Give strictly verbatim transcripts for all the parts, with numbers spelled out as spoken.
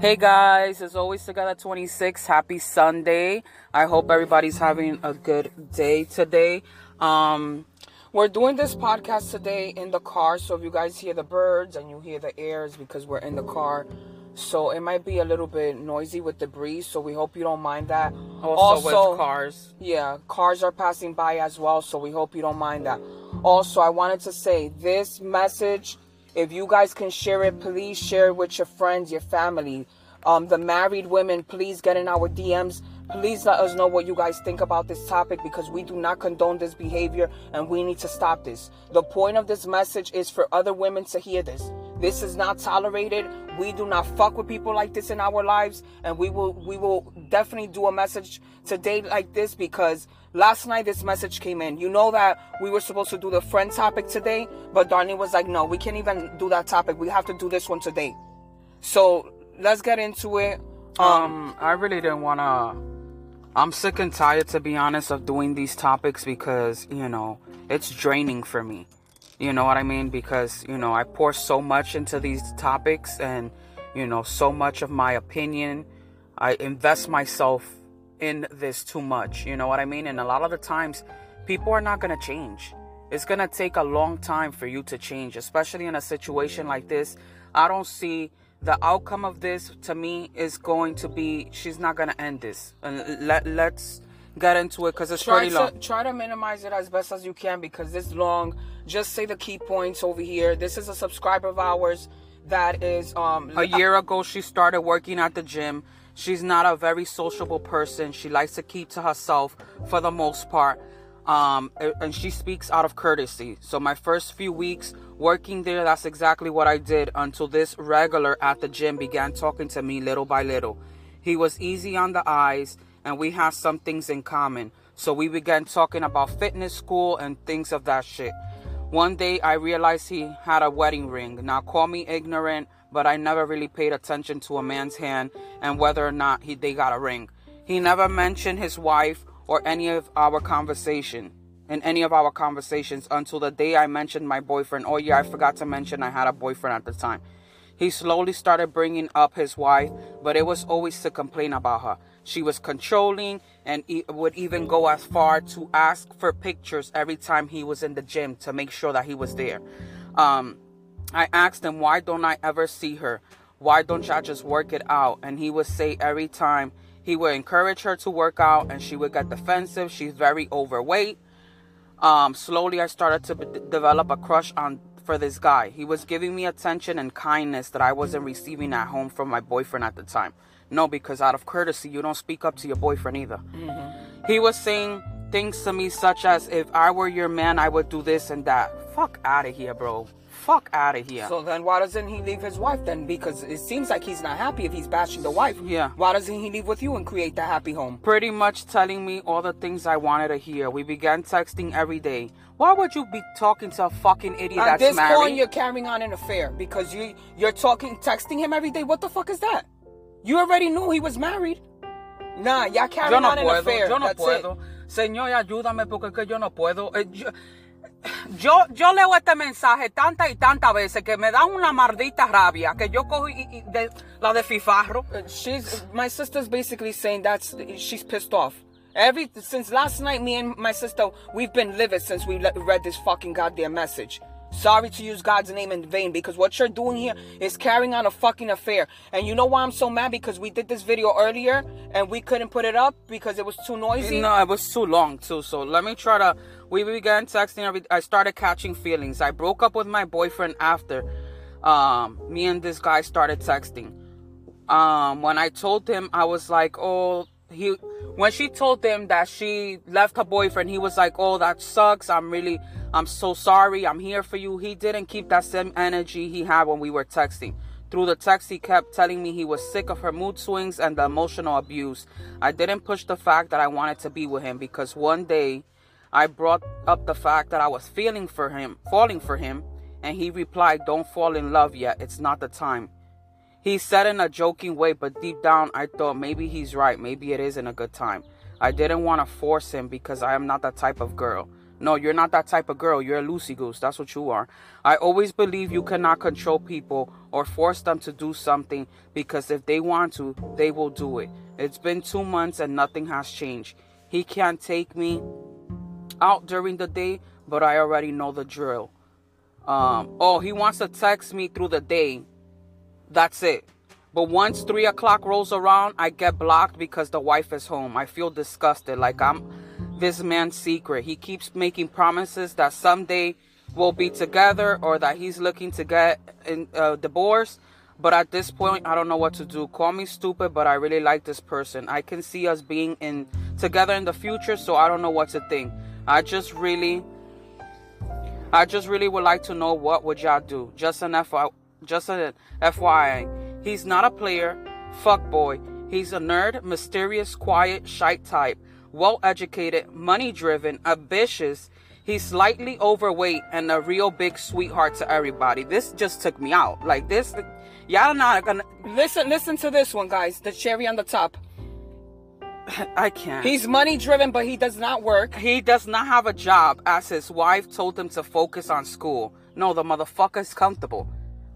Hey guys, as always, Together twenty-six. Happy Sunday. I hope everybody's having a good day today. Um, we're doing this podcast today in the car, so if you guys hear the birds and you hear the air, it's because we're in the car. So it might be a little bit noisy with the breeze, so we hope you don't mind that. Also, also with cars. Yeah, cars are passing by as well, so we hope you don't mind that. Also, I wanted to say this message. If you guys can share it, please share it with your friends, your family. Um, the married women, please get in our D Ms. Please let us know what you guys think about this topic, because we do not condone this behavior and we need to stop this. The point of this message is for other women to hear this. This is not tolerated. We do not fuck with people like this in our lives. And we will we will definitely do a message today like this, because last night this message came in. You know that we were supposed to do the friend topic today, but Darlene was like, no, we can't even do that topic. We have to do this one today. So let's get into it. Um, um I really didn't want to... I'm sick and tired, to be honest, of doing these topics because, you know, it's draining for me. You know what I mean? Because, you know, I pour so much into these topics and, you know, so much of my opinion. I invest myself in this too much. You know what I mean? And a lot of the times, people are not going to change. It's going to take a long time for you to change, especially in a situation like this. I don't see the outcome of this, to me, is going to be, she's not going to end this. And let, let's... get into it, because it's try pretty long. To, try to minimize it as best as you can, because it's long. Just say the key points over here. This is a subscriber of ours that is um a year ago she started working at the gym. She's not a very sociable person. She likes to keep to herself for the most part, um and she speaks out of courtesy. So my first few weeks working there, that's exactly what I did, until this regular at the gym began talking to me little by little. He was easy on the eyes, and we had some things in common. So we began talking about fitness school and things of that shit. One day I realized he had a wedding ring. Now call me ignorant, but I never really paid attention to a man's hand and whether or not he they got a ring. He never mentioned his wife or any of our conversation. In any of our conversations until the day I mentioned my boyfriend. Oh yeah, I forgot to mention I had a boyfriend at the time. He slowly started bringing up his wife, but it was always to complain about her. She was controlling and e- would even go as far to ask for pictures every time he was in the gym to make sure that he was there. Um, I asked him, why don't I ever see her? Why don't y'all just work it out? And he would say every time he would encourage her to work out and she would get defensive. She's very overweight. Um, slowly, I started to b- develop a crush on for this guy. He was giving me attention and kindness that I wasn't receiving at home from my boyfriend at the time. No, because out of courtesy, you don't speak up to your boyfriend either. Mm-hmm. He was saying things to me such as, if I were your man, I would do this and that. Fuck out of here, bro. Fuck out of here. So then why doesn't he leave his wife then? Because it seems like he's not happy if he's bashing the wife. Yeah. Why doesn't he leave with you and create that happy home? Pretty much telling me all the things I wanted to hear. We began texting every day. Why would you be talking to a fucking idiot at that's married? At this point, you're carrying on an affair because you, you're talking, texting him every day. What the fuck is that? You already knew he was married. Nah, y'all carrying no on puedo, an affair. Yo no That's puedo. It. Señor, ayúdame porque que yo no puedo. Eh, yo, yo, yo leo este mensaje tantas y tantas veces que me da una maldita rabia que yo cojo y, y de, la de fifarro. She's, my sister's basically saying that's she's pissed off. Every since last night, me and my sister, we've been livid since we le- read this fucking goddamn message. Sorry to use God's name in vain, because what you're doing here is carrying on a fucking affair. And you know why I'm so mad? Because we did this video earlier and we couldn't put it up because it was too noisy. No, it was too long too. So let me try to... We began texting. Every, I started catching feelings. I broke up with my boyfriend after um, me and this guy started texting. Um, when I told him, I was like, oh... he. When she told him that she left her boyfriend, he was like, oh, that sucks. I'm really... I'm so sorry. I'm here for you. He didn't keep that same energy he had when we were texting. Through the text, he kept telling me he was sick of her mood swings and the emotional abuse. I didn't push the fact that I wanted to be with him, because one day I brought up the fact that I was feeling for him, falling for him, and he replied, don't fall in love yet. It's not the time. He said in a joking way, but deep down I thought maybe he's right. Maybe it isn't a good time. I didn't want to force him because I am not that type of girl. No, you're not that type of girl. You're a loosey goose. That's what you are. I always believe you cannot control people or force them to do something, because if they want to, they will do it. It's been two months and nothing has changed. He can't take me out during the day, but I already know the drill. Um, oh, he wants to text me through the day. That's it. But once three o'clock rolls around, I get blocked because the wife is home. I feel disgusted, like I'm this man's secret. He keeps making promises that someday we'll be together or that he's looking to get in uh, divorce. But at this point, I don't know what to do. Call me stupid, but I really like this person. I can see us being in together in the future, so I don't know what to think. I just really, I just really would like to know, what would y'all do? Just an F Y I. Just an F Y I. He's not a player, fuck boy. He's a nerd, mysterious, quiet, shy type. Well-educated, money-driven, ambitious. He's slightly overweight and a real big sweetheart to everybody. This just took me out. Like this, y'all not gonna... Listen, listen to this one, guys. The cherry on the top. I can't. He's money-driven, but he does not work. He does not have a job, as his wife told him to focus on school. No, the motherfucker's comfortable.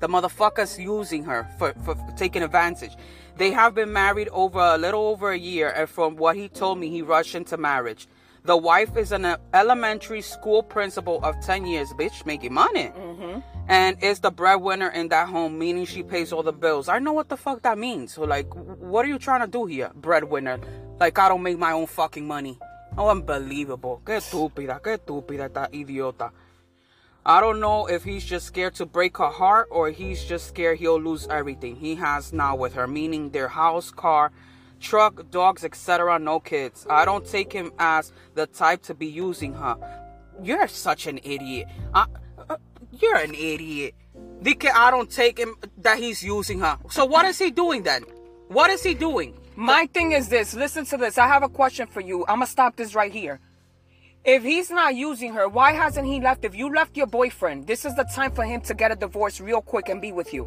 The motherfucker's using her for, for, for taking advantage. They have been married over a little over a year, and from what he told me, he rushed into marriage. The wife is an elementary school principal of ten years, bitch, making money. Mm-hmm. And is the breadwinner in that home, meaning she pays all the bills. I know what the fuck that means. So, like, what are you trying to do here, breadwinner? Like, I don't make my own fucking money. Oh, unbelievable. Qué estúpida, qué estúpida esta idiota. I don't know if he's just scared to break her heart, or he's just scared he'll lose everything he has now with her, meaning their house, car, truck, dogs, et cetera. No kids. I don't take him as the type to be using her. You're such an idiot. I, uh, you're an idiot. I don't take him that he's using her. So what is he doing then? What is he doing? My thing is this. Listen to this. I have a question for you. I'm going to stop this right here. If he's not using her, why hasn't he left? If you left your boyfriend, this is the time for him to get a divorce real quick and be with you.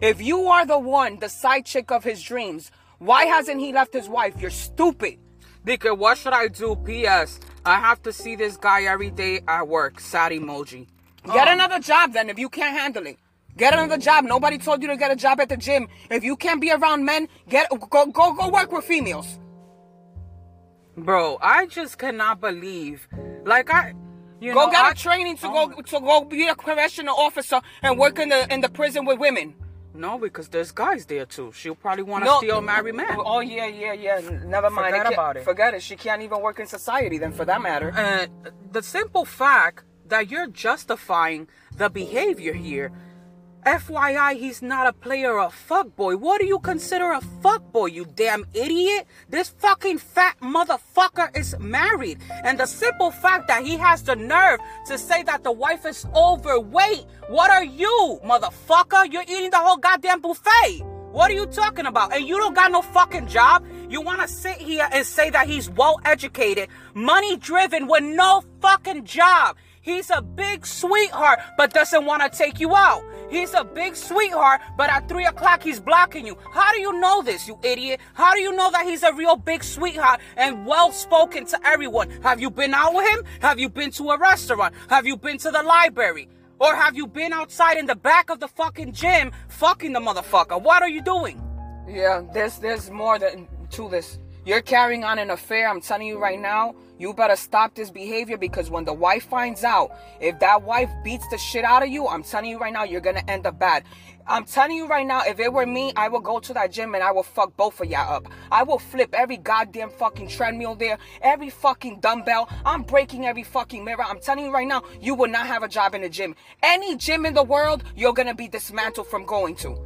If you are the one, the side chick of his dreams, why hasn't he left his wife? You're stupid. Dika, what should I do? P S. I have to see this guy every day at work. Sad emoji. Get oh. another job then if you can't handle it. Get another job. Nobody told you to get a job at the gym. If you can't be around men, get go go, go work with females. Bro, I just cannot believe, like I, you go know, get I, a training to oh go to go be a correctional officer and work in the in the prison with women. No, because there's guys there too. She'll probably want to no. steal married men. Oh yeah, yeah, yeah. Never mind. Forget about it. Forget it. She can't even work in society then, for that matter. And the simple fact that you're justifying the behavior here. F Y I, he's not a player or a fuckboy. What do you consider a fuckboy, you damn idiot? This fucking fat motherfucker is married. And the simple fact that he has the nerve to say that the wife is overweight. What are you, motherfucker? You're eating the whole goddamn buffet. What are you talking about? And you don't got no fucking job. You want to sit here and say that he's well-educated, money-driven with no fucking job. He's a big sweetheart, but doesn't want to take you out. He's a big sweetheart, but at three o'clock, he's blocking you. How do you know this, you idiot? How do you know that he's a real big sweetheart and well-spoken to everyone? Have you been out with him? Have you been to a restaurant? Have you been to the library? Or have you been outside in the back of the fucking gym fucking the motherfucker? What are you doing? Yeah, there's, there's more than, to this. You're carrying on an affair. I'm telling you right now. You better stop this behavior, because when the wife finds out, if that wife beats the shit out of you, I'm telling you right now, you're going to end up bad. I'm telling you right now, if it were me, I would go to that gym and I will fuck both of y'all up. I will flip every goddamn fucking treadmill there, every fucking dumbbell. I'm breaking every fucking mirror. I'm telling you right now, you will not have a job in the gym. Any gym in the world, you're going to be dismantled from going to.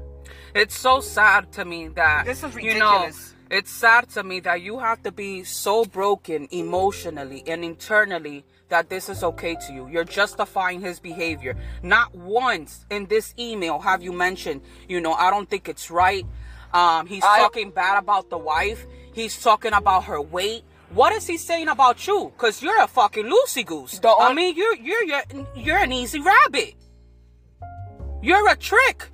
It's so sad to me that, this is ridiculous. You know, it's sad to me that you have to be so broken emotionally and internally that this is okay to you. You're justifying his behavior. Not once in this email have you mentioned, you know, I don't think it's right. Um, he's I, talking bad about the wife. He's talking about her weight. What is he saying about you? Because you're a fucking loosey goose. I mean, you're, you're, you're, you're an easy rabbit. You're a trick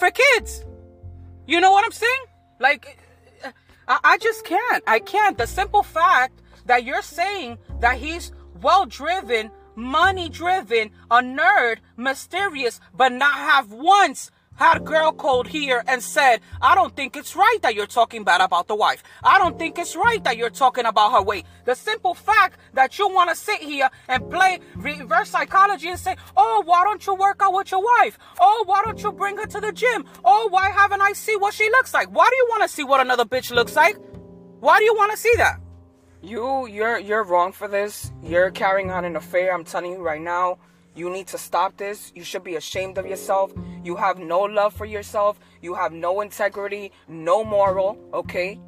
for kids. You know what I'm saying? Like... I just can't. I can't. The simple fact that you're saying that he's well-driven, money-driven, a nerd, mysterious, but not have once had girl called here and said, I don't think it's right that you're talking bad about the wife. I don't think it's right that you're talking about her weight. The simple fact that you want to sit here and play reverse psychology and say, oh, why don't you work out with your wife? Oh, why don't you bring her to the gym? Oh, why haven't I seen what she looks like? Why do you want to see what another bitch looks like? Why do you want to see that? You, you're, you're wrong for this. You're carrying on an affair. I'm telling you right now. You need to stop this. You should be ashamed of yourself. You have no love for yourself. You have no integrity, no moral, okay?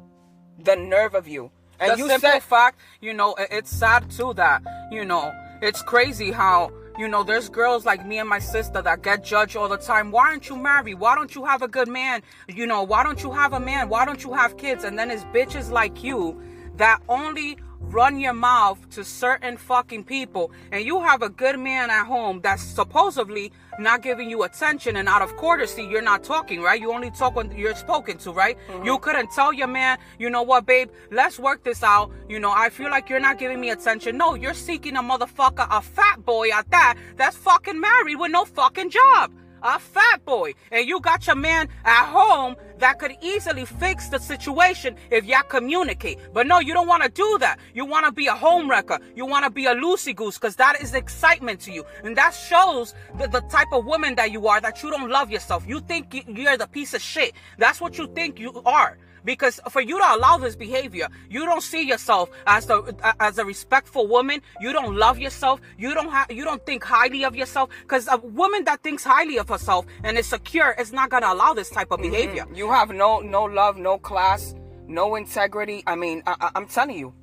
The nerve of you. And the you simple said, fact, you know, it's sad too that, you know, it's crazy how, you know, there's girls like me and my sister that get judged all the time. Why aren't you married? Why don't you have a good man? You know, why don't you have a man? Why don't you have kids? And then it's bitches like you that only run your mouth to certain fucking people, and you have a good man at home that's supposedly not giving you attention, and out of courtesy you're not talking, right? You only talk when you're spoken to, right? Mm-hmm. You couldn't tell your man, you know what, babe, let's work this out. You know, I feel like you're not giving me attention. No, you're seeking a motherfucker, a fat boy at that, that's fucking married with no fucking job. A fat boy. And you got your man at home that could easily fix the situation if y'all communicate. But no, you don't want to do that. You want to be a home wrecker. You want to be a loosey-goose because that is excitement to you. And that shows the, the type of woman that you are, that you don't love yourself. You think you're the piece of shit. That's what you think you are. Because for you to allow this behavior, you don't see yourself as the as a respectful woman. You don't love yourself. You don't ha- you don't think highly of yourself. Because a woman that thinks highly of herself and is secure is not gonna allow this type of behavior. Mm-hmm. You have no no love, no class, no integrity. I mean, I, I, I'm telling you,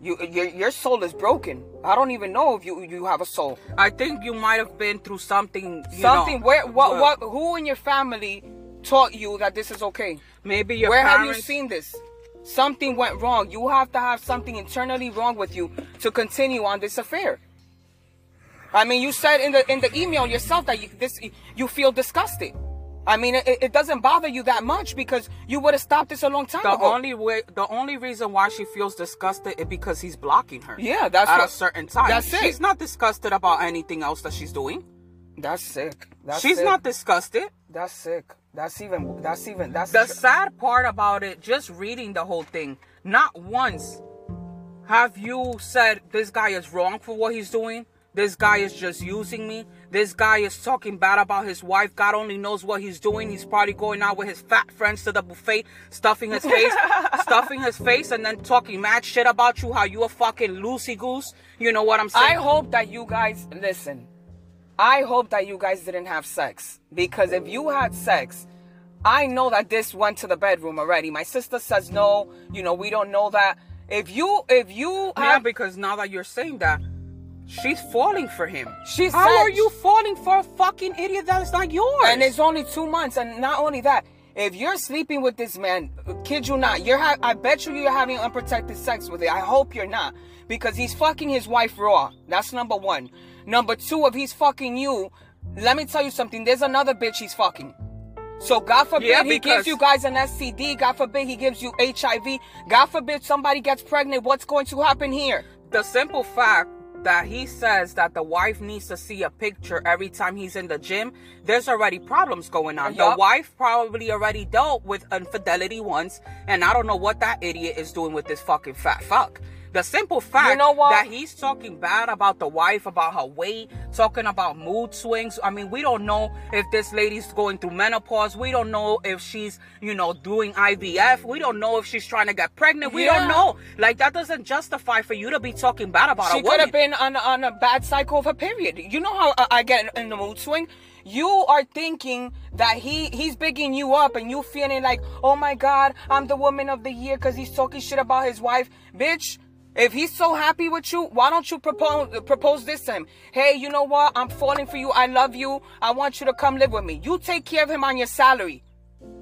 you your, your soul is broken. I don't even know if you you have a soul. I think you might have been through something. You something know, where what what who in your family taught you that this is okay? Maybe your Where parents... have you seen this? Something went wrong. You have to have something internally wrong with you to continue on this affair. I mean, you said in the in the email yourself that you this you feel disgusted. I mean, it, it doesn't bother you that much because you would have stopped this a long time the ago. The only way, the only reason why she feels disgusted is because he's blocking her. Yeah, that's at what, a certain time. That's she's it. She's not disgusted about anything else that she's doing. That's sick. That's she's sick. not disgusted. That's sick. That's even, that's even, that's... The sad part about it, just reading the whole thing, not once have you said, this guy is wrong for what he's doing. This guy is just using me. This guy is talking bad about his wife. God only knows what he's doing. He's probably going out with his fat friends to the buffet, stuffing his face, stuffing his face, and then talking mad shit about you, how you a fucking loosey-goose. You know what I'm saying? I hope that you guys, listen... I hope that you guys didn't have sex, because if you had sex, I know that this went to the bedroom already. My sister says no, you know, we don't know that. If you, if you, yeah, had... because now that you're saying that, she's falling for him. She said, how are you falling for a fucking idiot that is not yours? And it's only two months, and not only that, if you're sleeping with this man, kid you not, you're ha- I bet you you're having unprotected sex with it. I hope you're not, because he's fucking his wife raw. That's number one. Number two, if he's fucking you, let me tell you something. There's another bitch he's fucking. So God forbid yeah, he gives you guys an S T D. God forbid he gives you H I V. God forbid somebody gets pregnant. What's going to happen here? The simple fact that he says that the wife needs to see a picture every time he's in the gym, there's already problems going on. Yep. The wife probably already dealt with infidelity once, and I don't know what that idiot is doing with this fucking fat fuck. The simple fact you know that he's talking bad about the wife, about her weight, talking about mood swings. I mean, we don't know if this lady's going through menopause. We don't know if she's, you know, doing I V F. We don't know if she's trying to get pregnant. We yeah. don't know. Like, that doesn't justify for you to be talking bad about she a woman. She could have been on, on a bad cycle of her period. You know how I, I get in the mood swing? You are thinking that he he's bigging you up and you feeling like, oh my God, I'm the woman of the year because he's talking shit about his wife. Bitch. If he's so happy with you, why don't you propose propose this to him? Hey, you know what? I'm falling for you. I love you. I want you to come live with me. You take care of him on your salary.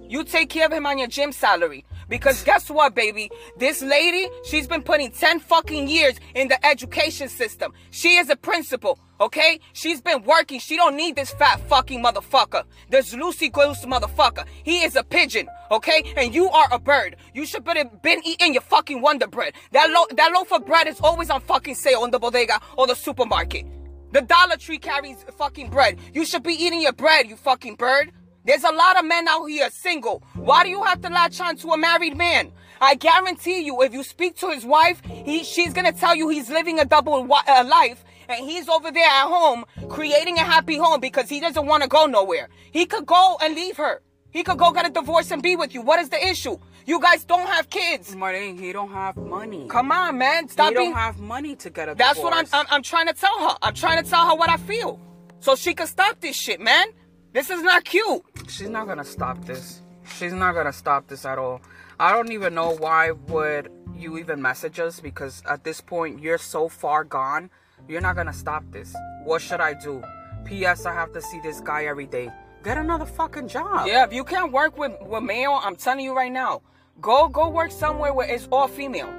You take care of him on your gym salary. Because guess what, baby? This lady, she's been putting ten fucking years in the education system. She is a principal, okay? She's been working. She don't need this fat fucking motherfucker. This loosey-goose motherfucker. He is a pigeon, okay? And you are a bird. You should have been eating your fucking Wonder Bread. That, lo- that loaf of bread is always on fucking sale in the bodega or the supermarket. The Dollar Tree carries fucking bread. You should be eating your bread, you fucking bird. There's a lot of men out here single. Why do you have to latch on to a married man? I guarantee you, if you speak to his wife, he, she's going to tell you he's living a double wi- uh, life. And he's over there at home creating a happy home because he doesn't want to go nowhere. He could go and leave her. He could go get a divorce and be with you. What is the issue? You guys don't have kids. Marlene, he don't have money. Come on, man. Stop he being... don't have money to get a That's divorce. That's what I'm, I'm, I'm trying to tell her. I'm trying to tell her what I feel. So she could stop this shit, man. This is not cute. She's not going to stop this. She's not going to stop this at all. I don't even know why would you even message us, because at this point, you're so far gone. You're not going to stop this. What should I do? P S. I have to see this guy every day. Get another fucking job. Yeah, if you can't work with, with male, I'm telling you right now, go go work somewhere where it's all female.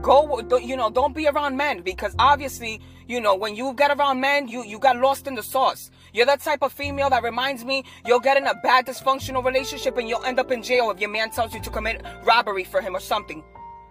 Go, you know, don't be around men, because obviously, you know, when you get around men, you, you got lost in the sauce. You're that type of female that reminds me you'll get in a bad dysfunctional relationship and you'll end up in jail if your man tells you to commit robbery for him or something.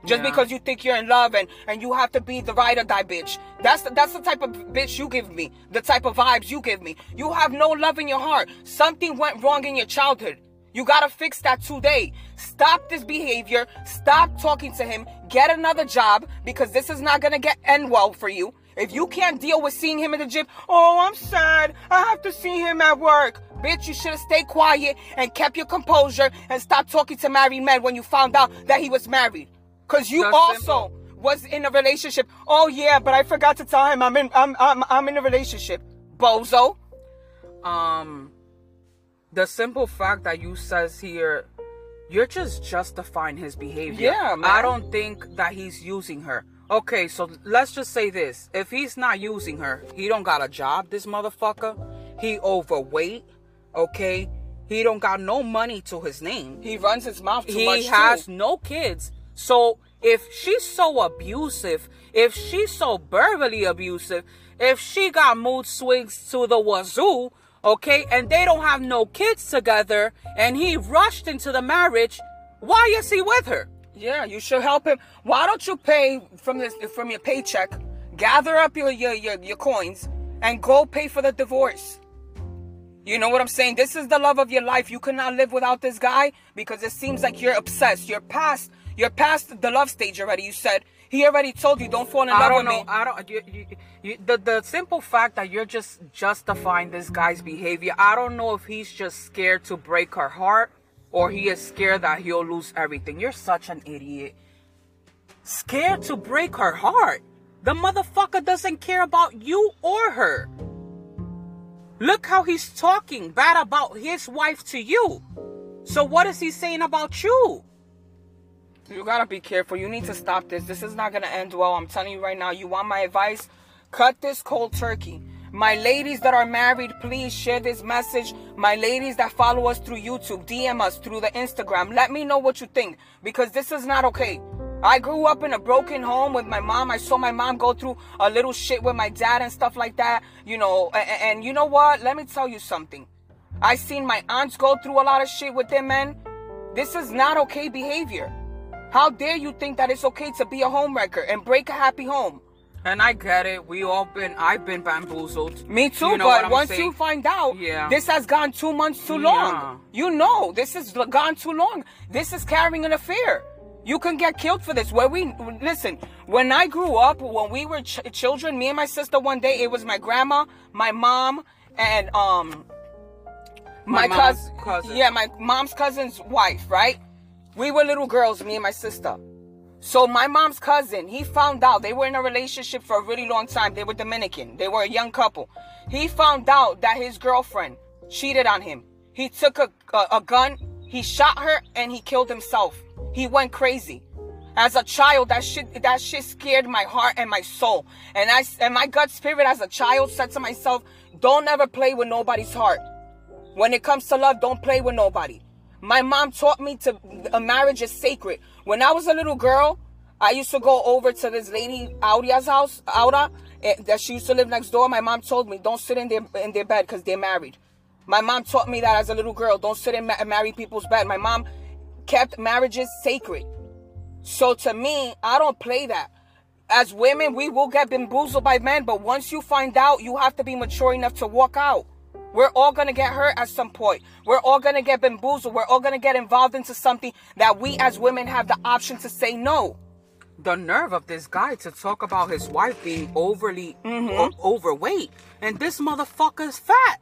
Just yeah. because you think you're in love and, and you have to be the ride or die bitch. That's the, that's the type of bitch you give me. The type of vibes you give me. You have no love in your heart. Something went wrong in your childhood. You gotta fix that today. Stop this behavior. Stop talking to him. Get another job, because this is not gonna get end well for you. If you can't deal with seeing him in the gym, oh, I'm sad, I have to see him at work. Bitch, you should have stayed quiet and kept your composure and stopped talking to married men when you found out that he was married. Cause you That's also simple. was in a relationship. Oh yeah, but I forgot to tell him I'm in I'm I'm I'm in a relationship, bozo. Um, the simple fact that you says here, you're just justifying his behavior. Yeah, man. I don't think that he's using her. Okay, so let's just say this: if he's not using her, he don't got a job. This motherfucker, he overweight. Okay, he don't got no money to his name. He runs his mouth too he much. He has too. no kids. So if she's so abusive, if she's so verbally abusive, if she got mood swings to the wazoo, okay, and they don't have no kids together, and he rushed into the marriage, why is he with her? Yeah, you should help him. Why don't you pay from this from your paycheck, gather up your your your, your coins, and go pay for the divorce? You know what I'm saying? This is the love of your life. You cannot live without this guy, because it seems like you're obsessed. You're past. You're past the love stage already. You said he already told you don't fall in love with me. I don't know. I don't. You, you, you, the the simple fact that you're just justifying this guy's behavior. I don't know if he's just scared to break her heart, or he is scared that he'll lose everything. You're such an idiot. Scared to break her heart. The motherfucker doesn't care about you or her. Look how he's talking bad about his wife to you. So what is he saying about you? You gotta be careful. You need to stop this. This is not gonna end well. I'm telling you right now. You want my advice? Cut this cold turkey. My ladies that are married, please share this message. My ladies that follow us through YouTube, D M us through the Instagram. Let me know what you think, because this is not okay. I grew up in a broken home with my mom. I saw my mom go through a little shit with my dad and stuff like that. You know, and, and you know what? Let me tell you something. I seen my aunts go through a lot of shit with their men. This is not okay behavior. How dare you think that it's okay to be a homewrecker and break a happy home? And I get it. We all been, I've been bamboozled. Me too, you know, but once saying? you find out, yeah. this has gone two months too long. Yeah. You know, this has gone too long. This is carrying an affair. You can get killed for this. Where we listen, when I grew up, when we were ch- children, me and my sister, one day it was my grandma, my mom, and um, my, my cousin, cousin. Yeah, my mom's cousin's wife. Right? We were little girls, me and my sister. So my mom's cousin, he found out they were in a relationship for a really long time. They were Dominican. They were a young couple. He found out that his girlfriend cheated on him. He took a a, a gun. He shot her and he killed himself. He went crazy. As a child, that shit, that shit scared my heart and my soul. And I, and my gut spirit as a child said to myself, don't ever play with nobody's heart. When it comes to love, don't play with nobody. My mom taught me to, a marriage is sacred. When I was a little girl, I used to go over to this lady, Audia's house, Auda, that she used to live next door. My mom told me, don't sit in their, in their bed because they're married. My mom taught me that as a little girl, don't sit in ma- married people's bed. My mom kept marriages sacred. So to me, I don't play that. As women, we will get bamboozled by men, but once you find out, you have to be mature enough to walk out. We're all going to get hurt at some point. We're all going to get bamboozled. We're all going to get involved into something that we as women have the option to say no. The nerve of this guy to talk about his wife being overly mm-hmm. o- overweight. And this motherfucker's fat.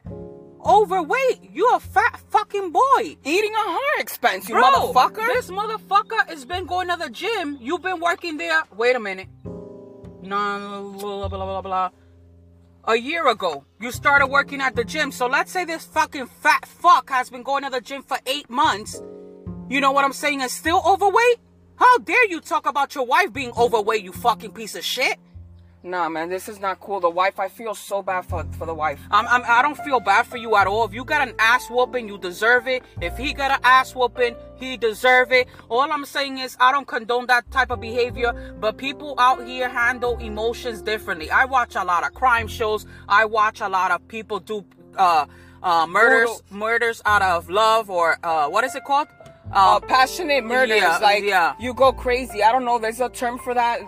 Overweight. You a fat fucking boy. Eating a heart expense, you Bro, motherfucker. This motherfucker has been going to the gym. You've been working there. Wait a minute. No, blah, blah, blah, blah. A year ago, you started working at the gym. So let's say this fucking fat fuck has been going to the gym for eight months. You know what I'm saying? And still overweight? How dare you talk about your wife being overweight, you fucking piece of shit? Nah, man, this is not cool. The wife, I feel so bad for, for the wife. I'm, I'm, I don't feel bad for you at all. If you got an ass whooping, you deserve it. If he got an ass whooping, he deserve it. All I'm saying is I don't condone that type of behavior, but people out here handle emotions differently. I watch a lot of crime shows. I watch a lot of people do uh, uh, murders, Total. murders out of love or uh, what is it called? Uh, uh, passionate murders. Yeah, like yeah. You go crazy. I don't know. There's a term for that.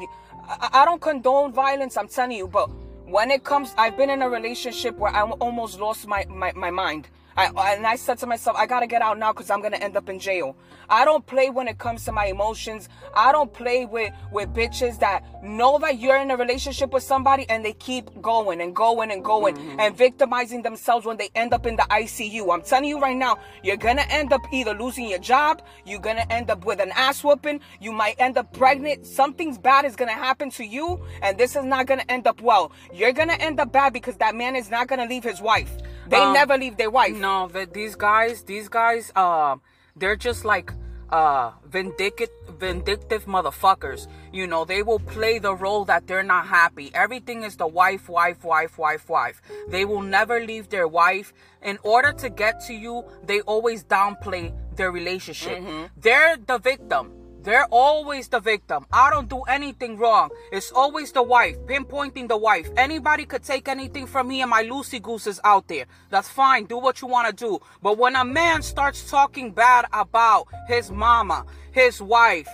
I don't condone violence, I'm telling you, but when it comes, I've been in a relationship where I almost lost my, my, my mind. I, and I said to myself, I got to get out now because I'm going to end up in jail. I don't play when it comes to my emotions. I don't play with, with bitches that know that you're in a relationship with somebody and they keep going and going and going mm-hmm. and victimizing themselves when they end up in the I C U. I'm telling you right now, you're going to end up either losing your job. You're going to end up with an ass whooping. You might end up pregnant. Something bad is going to happen to you. And this is not going to end up well. You're going to end up bad because that man is not going to leave his wife. They um, never leave their wife. No, that these guys, these guys, um, uh, they're just like, uh, vindictive, vindictive motherfuckers. You know, they will play the role that they're not happy. Everything is the wife, wife, wife, wife, wife. They will never leave their wife. In order to get to you, they always downplay their relationship. Mm-hmm. They're the victim. They're always the victim. I don't do anything wrong. It's always the wife, pinpointing the wife. Anybody could take anything from me and my loosey-goose is out there. That's fine. Do what you want to do. But when a man starts talking bad about his mama, his wife,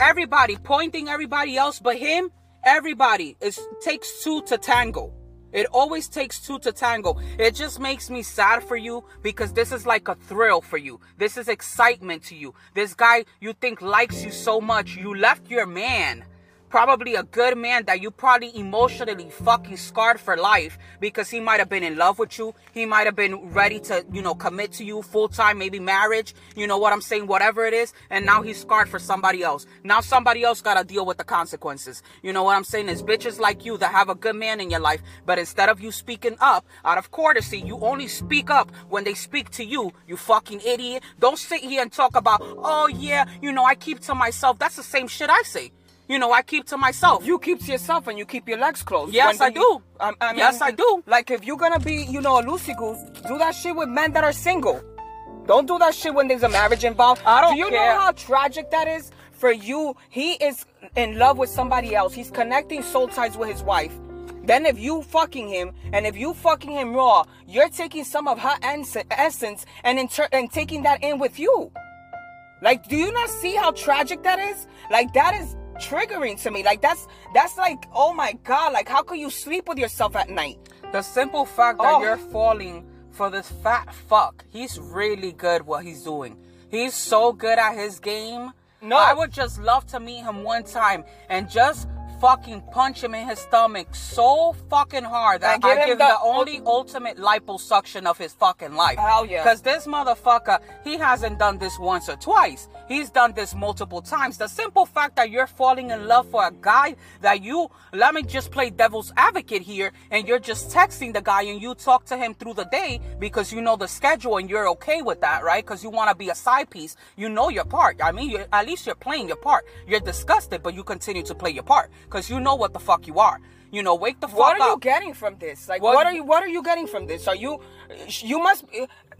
everybody, pointing everybody else but him, everybody, it takes two to tango. It always takes two to tango. It just makes me sad for you because this is like a thrill for you. This is excitement to you. This guy you think likes you so much. You left your man, probably a good man that you probably emotionally fucking scarred for life because he might have been in love with you. He might have been ready to, you know, commit to you full time, maybe marriage. You know what I'm saying? Whatever it is. And now he's scarred for somebody else. Now somebody else got to deal with the consequences. You know what I'm saying? It's bitches like you that have a good man in your life. But instead of you speaking up out of courtesy, you only speak up when they speak to you. You fucking idiot. Don't sit here and talk about, oh yeah, you know, I keep to myself. That's the same shit I say. You know, I keep to myself. You keep to yourself and you keep your legs closed. Yes, I do. I mean, yes, I do. Like, if you're going to be, you know, a loosey-goose, do that shit with men that are single. Don't do that shit when there's a marriage involved. I don't care. Do you know how tragic that is for you? He is in love with somebody else. He's connecting soul ties with his wife. Then if you fucking him, and if you fucking him raw, you're taking some of her essence and, inter- and taking that in with you. Like, do you not see how tragic that is? Like, that is triggering to me. Like, that's that's like, oh my god, like, how could you sleep with yourself at night? The simple fact that oh. you're falling for this fat fuck. He's really good what he's doing. He's so good at his game. No, I would just love to meet him one time and just fucking punch him in his stomach so fucking hard that I, I give him the, the only ultimate liposuction of his fucking life. Hell yeah. Because this motherfucker, he hasn't done this once or twice. He's done this multiple times. The simple fact that you're falling in love for a guy that you, let me just play devil's advocate here, and you're just texting the guy and you talk to him through the day because you know the schedule and you're okay with that, right? Because you want to be a side piece. You know your part. I mean, you're, at least you're playing your part. You're disgusted, but you continue to play your part. Because you know what the fuck you are. You know, wake the fuck up. What are you getting from this? Like, what, what are you What are you getting from this? Are you, you must,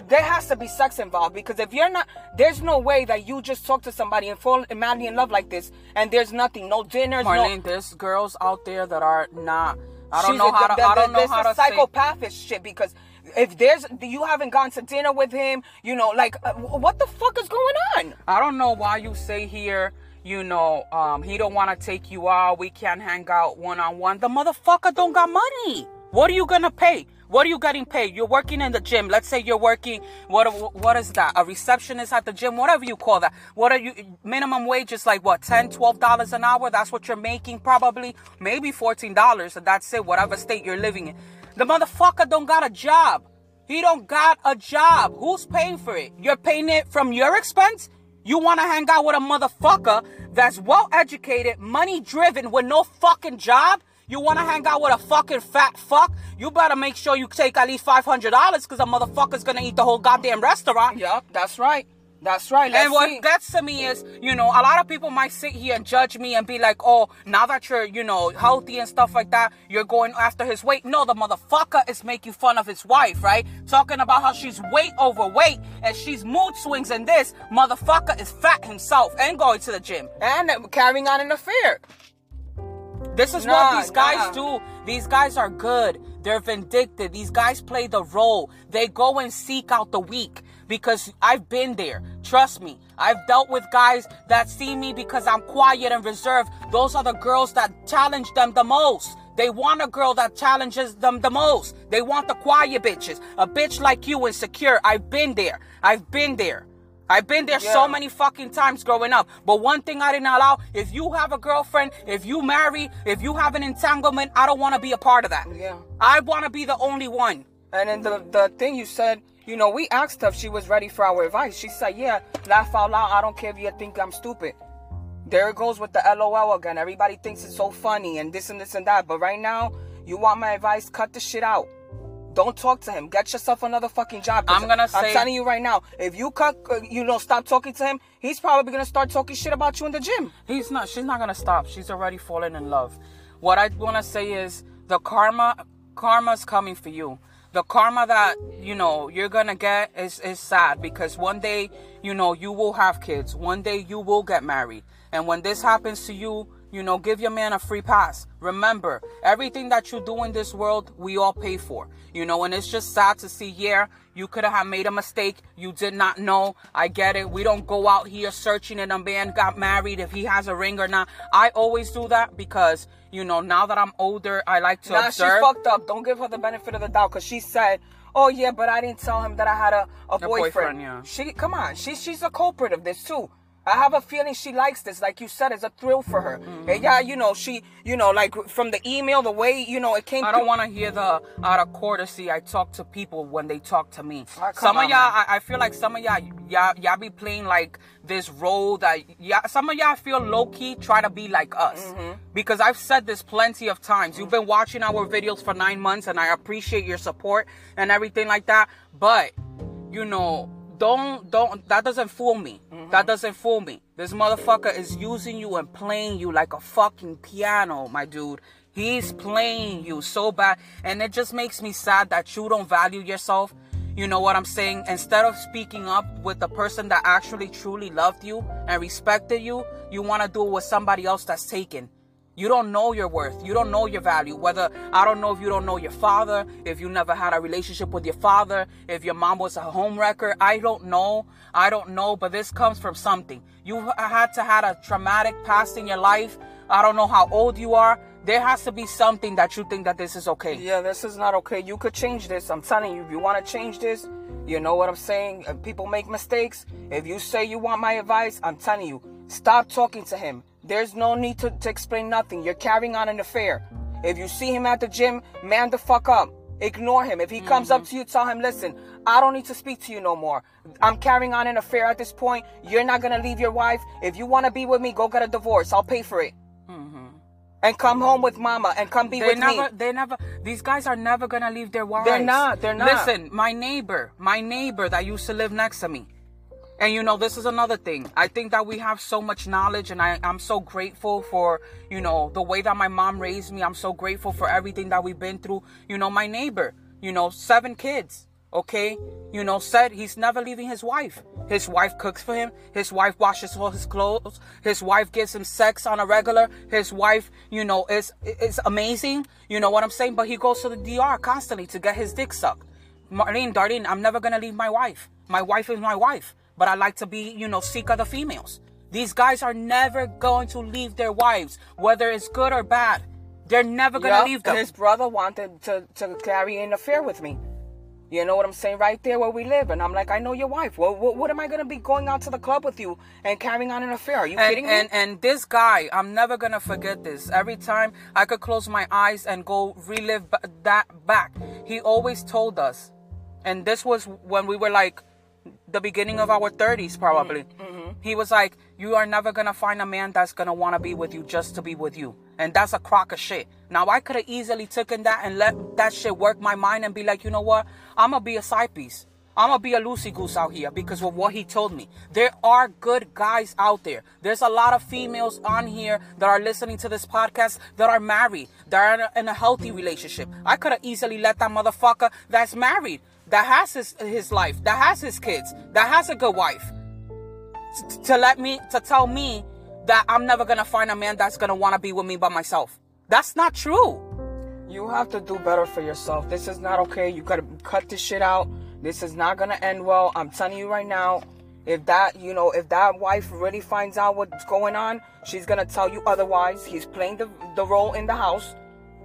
there has to be sex involved. Because if you're not, there's no way that you just talk to somebody and fall madly in love like this. And there's nothing, no dinners, Marlene, no. There's girls out there that are not, I don't know how to, I don't know how to say. This is psychopathic shit because if there's, you haven't gone to dinner with him, you know, like, what the fuck is going on? I don't know why you say here, you know, um, he don't want to take you out. We can't hang out one-on-one. The motherfucker don't got money. What are you going to pay? What are you getting paid? You're working in the gym. Let's say you're working, what what is that? A receptionist at the gym, whatever you call that. What are you, minimum wage is like what, ten dollars, twelve dollars an hour? That's what you're making probably, maybe fourteen dollars. And that's it, whatever state you're living in. The motherfucker don't got a job. He don't got a job. Who's paying for it? You're paying it from your expense? You want to hang out with a motherfucker that's well-educated, money-driven, with no fucking job? You want to hang out with a fucking fat fuck? You better make sure you take at least five hundred dollars because a motherfucker's going to eat the whole goddamn restaurant. Yep, that's right. That's right. Let's and what see. gets to me is, you know, a lot of people might sit here and judge me and be like, oh, now that you're, you know, healthy and stuff like that, you're going after his weight. No, the motherfucker is making fun of his wife, right? Talking about how she's way overweight and she's mood swings and this. Motherfucker is fat himself and going to the gym. And carrying on an affair. This is nah, what these guys nah. do. These guys are good. They're vindictive. These guys play the role. They go and seek out the weak. Because I've been there. Trust me. I've dealt with guys that see me because I'm quiet and reserved. Those are the girls that challenge them the most. They want a girl that challenges them the most. They want the quiet bitches. A bitch like you, insecure. I've been there. I've been there. I've been there yeah. so many fucking times growing up. But one thing I didn't allow, if you have a girlfriend, if you marry, if you have an entanglement, I don't want to be a part of that. Yeah. I want to be the only one. And then the, the thing you said, you know, we asked her if she was ready for our advice. She said, yeah, laugh out loud. I don't care if you think I'm stupid. There it goes with the L O L again. Everybody thinks it's so funny and this and this and that. But right now, you want my advice? Cut the shit out. Don't talk to him. Get yourself another fucking job. I'm gonna say, I'm telling you right now, if you cut, you know, stop talking to him, he's probably gonna start talking shit about you in the gym. He's not. She's not gonna stop. She's already fallen in love. What I wanna say is the karma, karma's coming for you. The karma that, you know, you're going to get is, is sad because one day, you know, you will have kids. One day you will get married. And when this happens to you, you know, give your man a free pass. Remember, everything that you do in this world, we all pay for. You know, and it's just sad to see, yeah, you could have made a mistake. You did not know. I get it. We don't go out here searching and a man got married if he has a ring or not. I always do that because, you know, now that I'm older, I like to nah, observe. Nah, she fucked up. Don't give her the benefit of the doubt because she said, oh, yeah, but I didn't tell him that I had a, a, a boyfriend. boyfriend yeah. She, come on. She, she's a culprit of this, too. I have a feeling she likes this. Like you said, it's a thrill for her. Mm-hmm. And yeah, you know, she, you know, like from the email, the way, you know, it came I don't want to hear the out of courtesy. I talk to people when they talk to me. Right, some on, of y'all, I, I feel like some of y'all, y'all, y'all be playing like this role that y'all, some of y'all feel low-key try to be like us. Mm-hmm. Because I've said this plenty of times. Mm-hmm. You've been watching our videos for nine months and I appreciate your support and everything like that. But, you know, Don't, don't, that doesn't fool me. Mm-hmm. That doesn't fool me. This motherfucker is using you and playing you like a fucking piano, my dude. He's playing you so bad. And it just makes me sad that you don't value yourself. You know what I'm saying? Instead of speaking up with the person that actually truly loved you and respected you, you want to do it with somebody else that's taken. You don't know your worth. You don't know your value. Whether, I don't know if you don't know your father, if you never had a relationship with your father, if your mom was a homewrecker. I don't know. I don't know, but this comes from something. You had to have a traumatic past in your life. I don't know how old you are. There has to be something that you think that this is okay. Yeah, this is not okay. You could change this. I'm telling you, if you want to change this, you know what I'm saying? People make mistakes. If you say you want my advice, I'm telling you, stop talking to him. There's no need to, to explain nothing. You're carrying on an affair. If you see him at the gym, man the fuck up. Ignore him. If he mm-hmm. comes up to you, tell him, listen, I don't need to speak to you no more. I'm carrying on an affair at this point. You're not going to leave your wife. If you want to be with me, go get a divorce. I'll pay for it. Mm-hmm. And come home with mama and come be they with never, me. They never, these guys are never going to leave their wives. They're not. They're not. Listen, my neighbor, my neighbor that used to live next to me. And, you know, this is another thing. I think that we have so much knowledge and I, I'm so grateful for, you know, the way that my mom raised me. I'm so grateful for everything that we've been through. You know, my neighbor, you know, seven kids, okay, you know, said he's never leaving his wife. His wife cooks for him. His wife washes all his clothes. His wife gives him sex on a regular. His wife, you know, is, is amazing. You know what I'm saying? But he goes to the D R constantly to get his dick sucked. Marlene, Darlene, I'm never going to leave my wife. My wife is my wife. But I like to be, you know, seek other females. These guys are never going to leave their wives, whether it's good or bad. They're never going to yep, leave them. His brother wanted to, to carry an affair with me. You know what I'm saying? Right there where we live. And I'm like, I know your wife. Well, what, what am I going to be going out to the club with you and carrying on an affair? Are you and, kidding me? And, and this guy, I'm never going to forget this. Every time I could close my eyes and go relive b- that back. He always told us. And this was when we were like the beginning of our thirties, probably. Mm-hmm. He was like, you are never going to find a man that's going to want to be with you just to be with you. And that's a crock of shit. Now, I could have easily taken that and let that shit work my mind and be like, you know what? I'm going to be a side piece. I'm going to be a loosey-goose out here because of what he told me. There are good guys out there. There's a lot of females on here that are listening to this podcast that are married, that are in a, in a healthy relationship. I could have easily let that motherfucker that's married, that has his, his life, that has his kids, that has a good wife, t- to let me, to tell me that I'm never going to find a man that's going to want to be with me by myself. That's not true. You have to do better for yourself. This is not okay. You got to cut this shit out. This is not going to end well. I'm telling you right now, if that, you know, if that wife really finds out what's going on, she's going to tell you otherwise. He's playing the, the role in the house.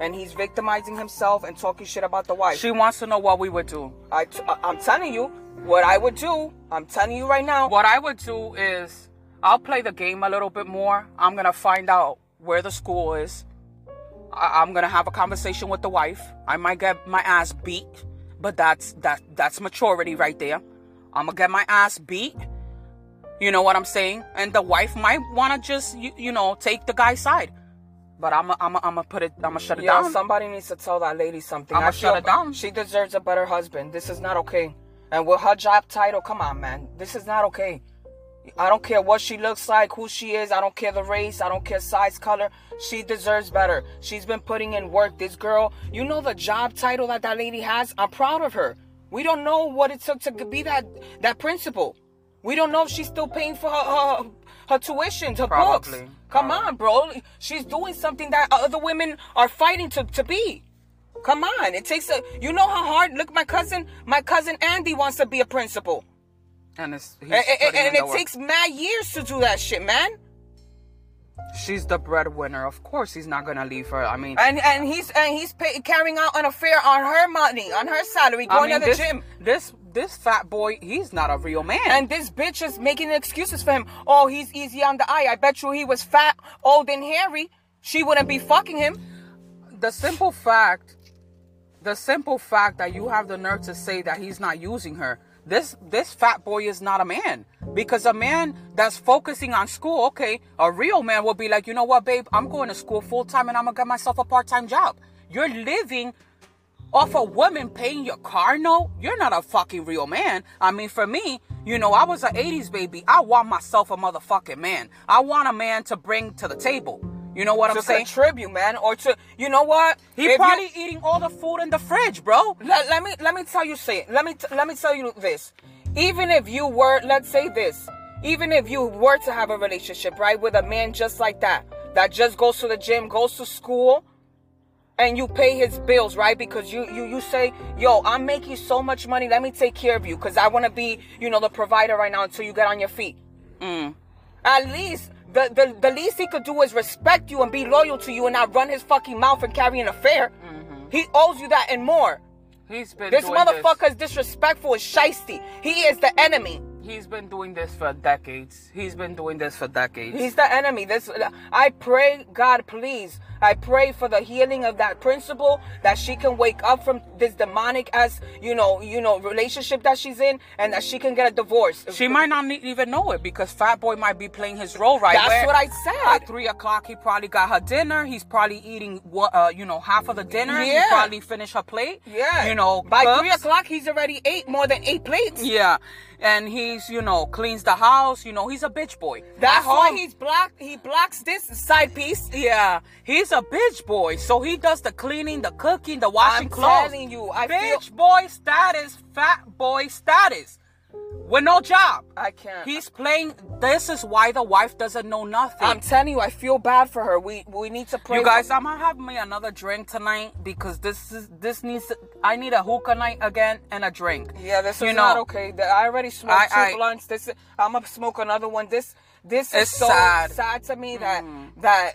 And he's victimizing himself and talking shit about the wife. She wants to know what we would do. I, I'm telling you what I would do. I'm telling you right now. What I would do is I'll play the game a little bit more. I'm going to find out where the school is. I, I'm going to have a conversation with the wife. I might get my ass beat, but that's that that's maturity right there. I'm going to get my ass beat. You know what I'm saying? And the wife might want to just, you, you know, take the guy's side. But I'm a, I'm a, I'm a put it, I'm a shut it yeah, down. Somebody needs to tell that lady something. I'm I shut it down. She deserves a better husband. This is not okay. And with her job title, come on, man. This is not okay. I don't care what she looks like, who she is. I don't care the race. I don't care size, color. She deserves better. She's been putting in work. This girl, you know the job title that that lady has? I'm proud of her. We don't know what it took to be that, that principal. We don't know if she's still paying for her, her, her tuition, her Probably. books. Come on, bro. She's doing something that other women are fighting to, to be. Come on. It takes a... You know how hard... Look, my cousin... My cousin Andy wants to be a principal. And it's... He's and and, and it work. takes mad years to do that shit, man. She's the breadwinner. Of course he's not going to leave her. I mean... And and he's and he's pay, carrying out an affair on her money, on her salary, going I mean, to the this, gym. This... This fat boy, he's not a real man. And this bitch is making excuses for him. Oh, he's easy on the eye. I bet you he was fat, old, and hairy. She wouldn't be fucking him. The simple fact, the simple fact that you have the nerve to say that he's not using her. This this fat boy is not a man. Because a man that's focusing on school, okay, a real man will be like, you know what, babe? I'm going to school full-time and I'm going to get myself a part-time job. You're living... Off a woman paying your car note? You're not a fucking real man. I mean, for me, you know, I was an eighties baby. I want myself a motherfucking man. I want a man to bring to the table. You know what I'm saying? To contribute, man. Or to, you know what? He probably eating all the food in the fridge, bro. Let, let me let me tell you say let me t- let me tell you this. Even if you were, let's say this. Even if you were to have a relationship, right, with a man just like that, that just goes to the gym, goes to school. And you pay his bills, right? Because you, you, you say, yo, I'm making so much money. Let me take care of you. Because I want to be, you know, the provider right now until you get on your feet. Mm. At least, the, the, the least he could do is respect you and be loyal to you and not run his fucking mouth and carry an affair. Mm-hmm. He owes you that and more. He's been this doing motherfucker this. is disrespectful, is shiesty. He is the enemy. He's been doing this for decades. He's been doing this for decades. He's the enemy. This, I pray, God, please. I pray for the healing of that principal, that she can wake up from this demonic as, you know, you know, relationship that she's in, and that she can get a divorce. She might not even know it because Fat Boy might be playing his role right there. That's what I said. At three o'clock, he probably got her dinner. He's probably eating, uh, you know, half of the dinner. Yeah. He probably finished her plate. Yeah. You know, by cooks. three o'clock, he's already ate more than eight plates. Yeah. And he's, you know, cleans the house. You know, he's a bitch boy. That's why he's blocked. He blocks this side piece. Yeah. He's a bitch boy. So he does the cleaning, the cooking, the washing clothes. I'm telling you. I bitch feel- boy status, fat boy status. With no job. I can't. He's playing. This is why the wife doesn't know nothing. I'm telling you, I feel bad for her. We we need to pray. You guys, I'm going to have me another drink tonight because this is this needs to, I need a hookah night again and a drink. Yeah, this you is know, not okay. I already smoked I, two I, blunts. This I'm going to smoke another one. This this is it's so sad. sad to me that mm. that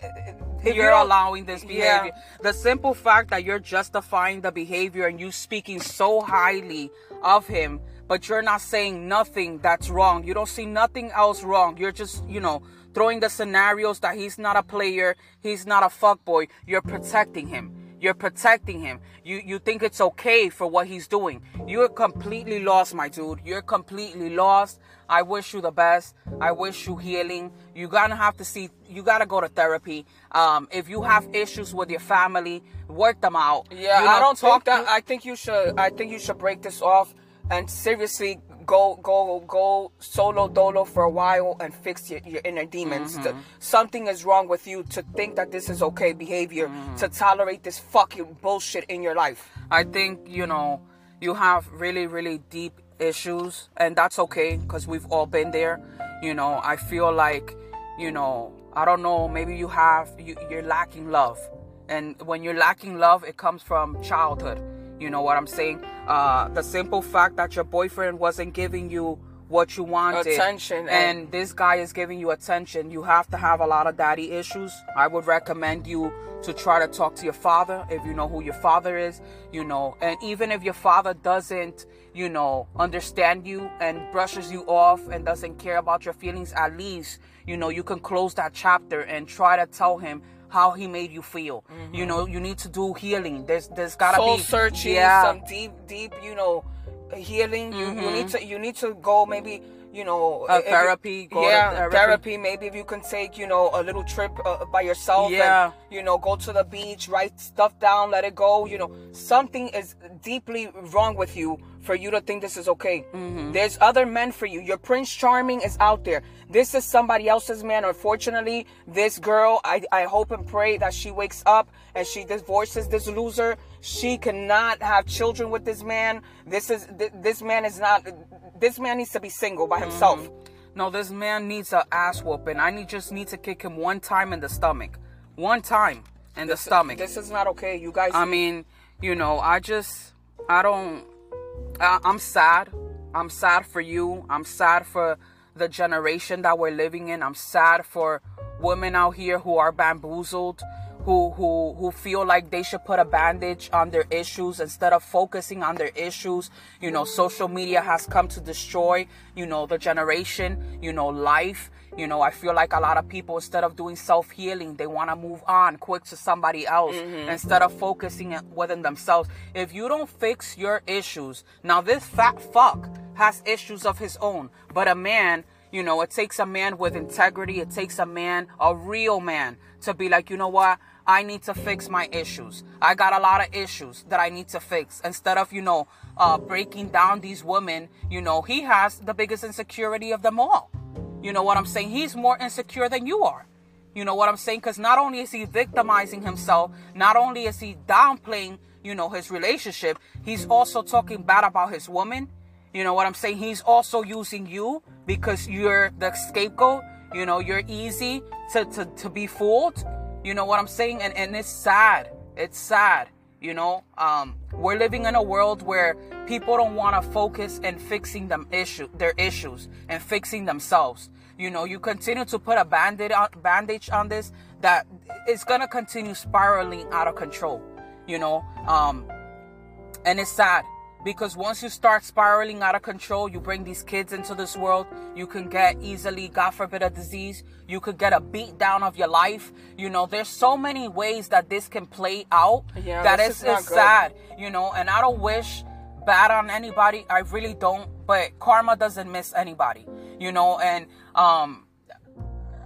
you're, you're allowing this behavior. Yeah. The simple fact that you're justifying the behavior and you speaking so highly of him, but you're not saying nothing that's wrong. You don't see nothing else wrong. You're just, you know, throwing the scenarios that he's not a player, he's not a fuckboy. You're protecting him. You're protecting him. You you think it's okay for what he's doing. You're completely lost, my dude. You're completely lost. I wish you the best. I wish you healing. You gotta have to see. You gotta go to therapy. Um, if you have issues with your family, work them out. Yeah, you know, I don't talk that. I think you should. I think you should break this off and seriously go go go solo dolo for a while and fix your, your inner demons. Mm-hmm. the, something is wrong with you to think that this is okay behavior, mm-hmm. to tolerate this fucking bullshit in your life. I think, you know, you have really really deep issues, and that's okay because we've all been there. You know, I feel like, you know, I don't know, maybe you have you, you're lacking love, and when you're lacking love, it comes from childhood. You know what I'm saying? Uh, the simple fact that your boyfriend wasn't giving you what you wanted. Attention. And, and this guy is giving you attention. You have to have a lot of daddy issues. I would recommend you to try to talk to your father if you know who your father is. You know, and even if your father doesn't, you know, understand you and brushes you off and doesn't care about your feelings, at least, you know, you can close that chapter and try to tell him how he made you feel. Mm-hmm. You know, you need to do healing. There's there's gotta Soul be searching, yeah. some deep, deep, you know, healing. Mm-hmm. You you need to you need to go maybe, you know, uh, therapy. Go yeah, therapy. therapy. Maybe if you can take, you know, a little trip uh, by yourself. Yeah. And, you know, go to the beach, write stuff down, let it go. You know, something is deeply wrong with you for you to think this is okay. Mm-hmm. There's other men for you. Your Prince Charming is out there. This is somebody else's man. Unfortunately, this girl, I, I hope and pray that she wakes up and she divorces this loser. She cannot have children with this man. This is th- this man is not... This man needs to be single by himself. Mm-hmm. No, this man needs an ass whooping. I need, just need to kick him one time in the stomach. One time in this, the stomach. This is not okay, you guys. I mean, you know, I just... I don't... I'm sad. I'm sad for you. I'm sad for the generation that we're living in. I'm sad for women out here who are bamboozled, who who who feel like they should put a bandage on their issues instead of focusing on their issues. You know, social media has come to destroy, you know, the generation, you know, life. You know, I feel like a lot of people, instead of doing self-healing, they want to move on quick to somebody else, mm-hmm. instead of focusing within themselves. If you don't fix your issues... Now, this fat fuck has issues of his own. But a man, you know, it takes a man with integrity. It takes a man, a real man, to be like, you know what? I need to fix my issues. I got a lot of issues that I need to fix. Instead of, you know, uh, breaking down these women, you know, he has the biggest insecurity of them all. You know what I'm saying? He's more insecure than you are. You know what I'm saying? Because not only is he victimizing himself, not only is he downplaying, you know, his relationship, he's also talking bad about his woman. You know what I'm saying? He's also using you because you're the scapegoat. You know, you're easy to, to, to be fooled. You know what I'm saying? And, and it's sad. It's sad. You know, um, we're living in a world where people don't want to focus in fixing them issue, their issues and fixing themselves. You know, you continue to put a bandage on, bandage on this, that it's going to continue spiraling out of control, you know. Um, and it's sad because once you start spiraling out of control, you bring these kids into this world. You can get easily, God forbid, a disease. You could get a beat down of your life. You know, there's so many ways that this can play out. Yeah, that it's, it's sad, you know, and I don't wish bad on anybody. I really don't. But karma doesn't miss anybody, you know, and um,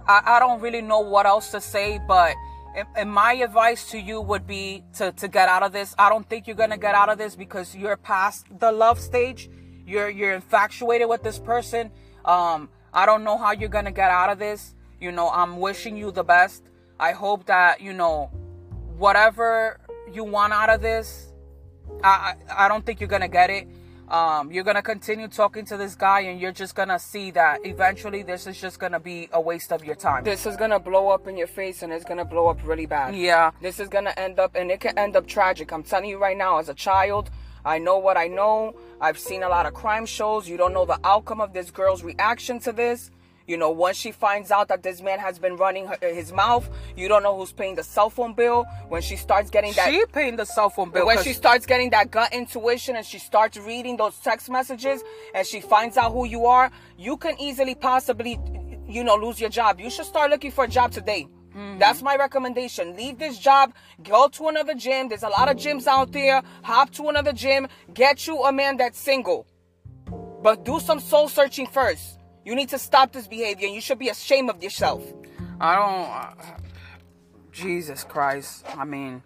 I, I don't really know what else to say. But in, in my advice to you would be to, to get out of this. I don't think you're going to get out of this because you're past the love stage. You're, you're infatuated with this person. Um, I don't know how you're going to get out of this. You know, I'm wishing you the best. I hope that, you know, whatever you want out of this, I I, I don't think you're going to get it. Um, you're going to continue talking to this guy and you're just going to see that eventually this is just going to be a waste of your time. This is going to blow up in your face and it's going to blow up really bad. Yeah. This is going to end up, and it can end up tragic. I'm telling you right now, as a child, I know what I know. I've seen a lot of crime shows. You don't know the outcome of this girl's reaction to this. You know, once she finds out that this man has been running her, his mouth, you don't know who's paying the cell phone bill. When she starts getting that... She paying the cell phone bill. When she starts getting that gut intuition and she starts reading those text messages and she finds out who you are, you can easily possibly, you know, lose your job. You should start looking for a job today. Mm-hmm. That's my recommendation. Leave this job, go to another gym. There's a lot of gyms out there. Hop to another gym. Get you a man that's single. But do some soul searching first. You need to stop this behavior, and you should be ashamed of yourself. I don't... Uh, Jesus Christ. I mean,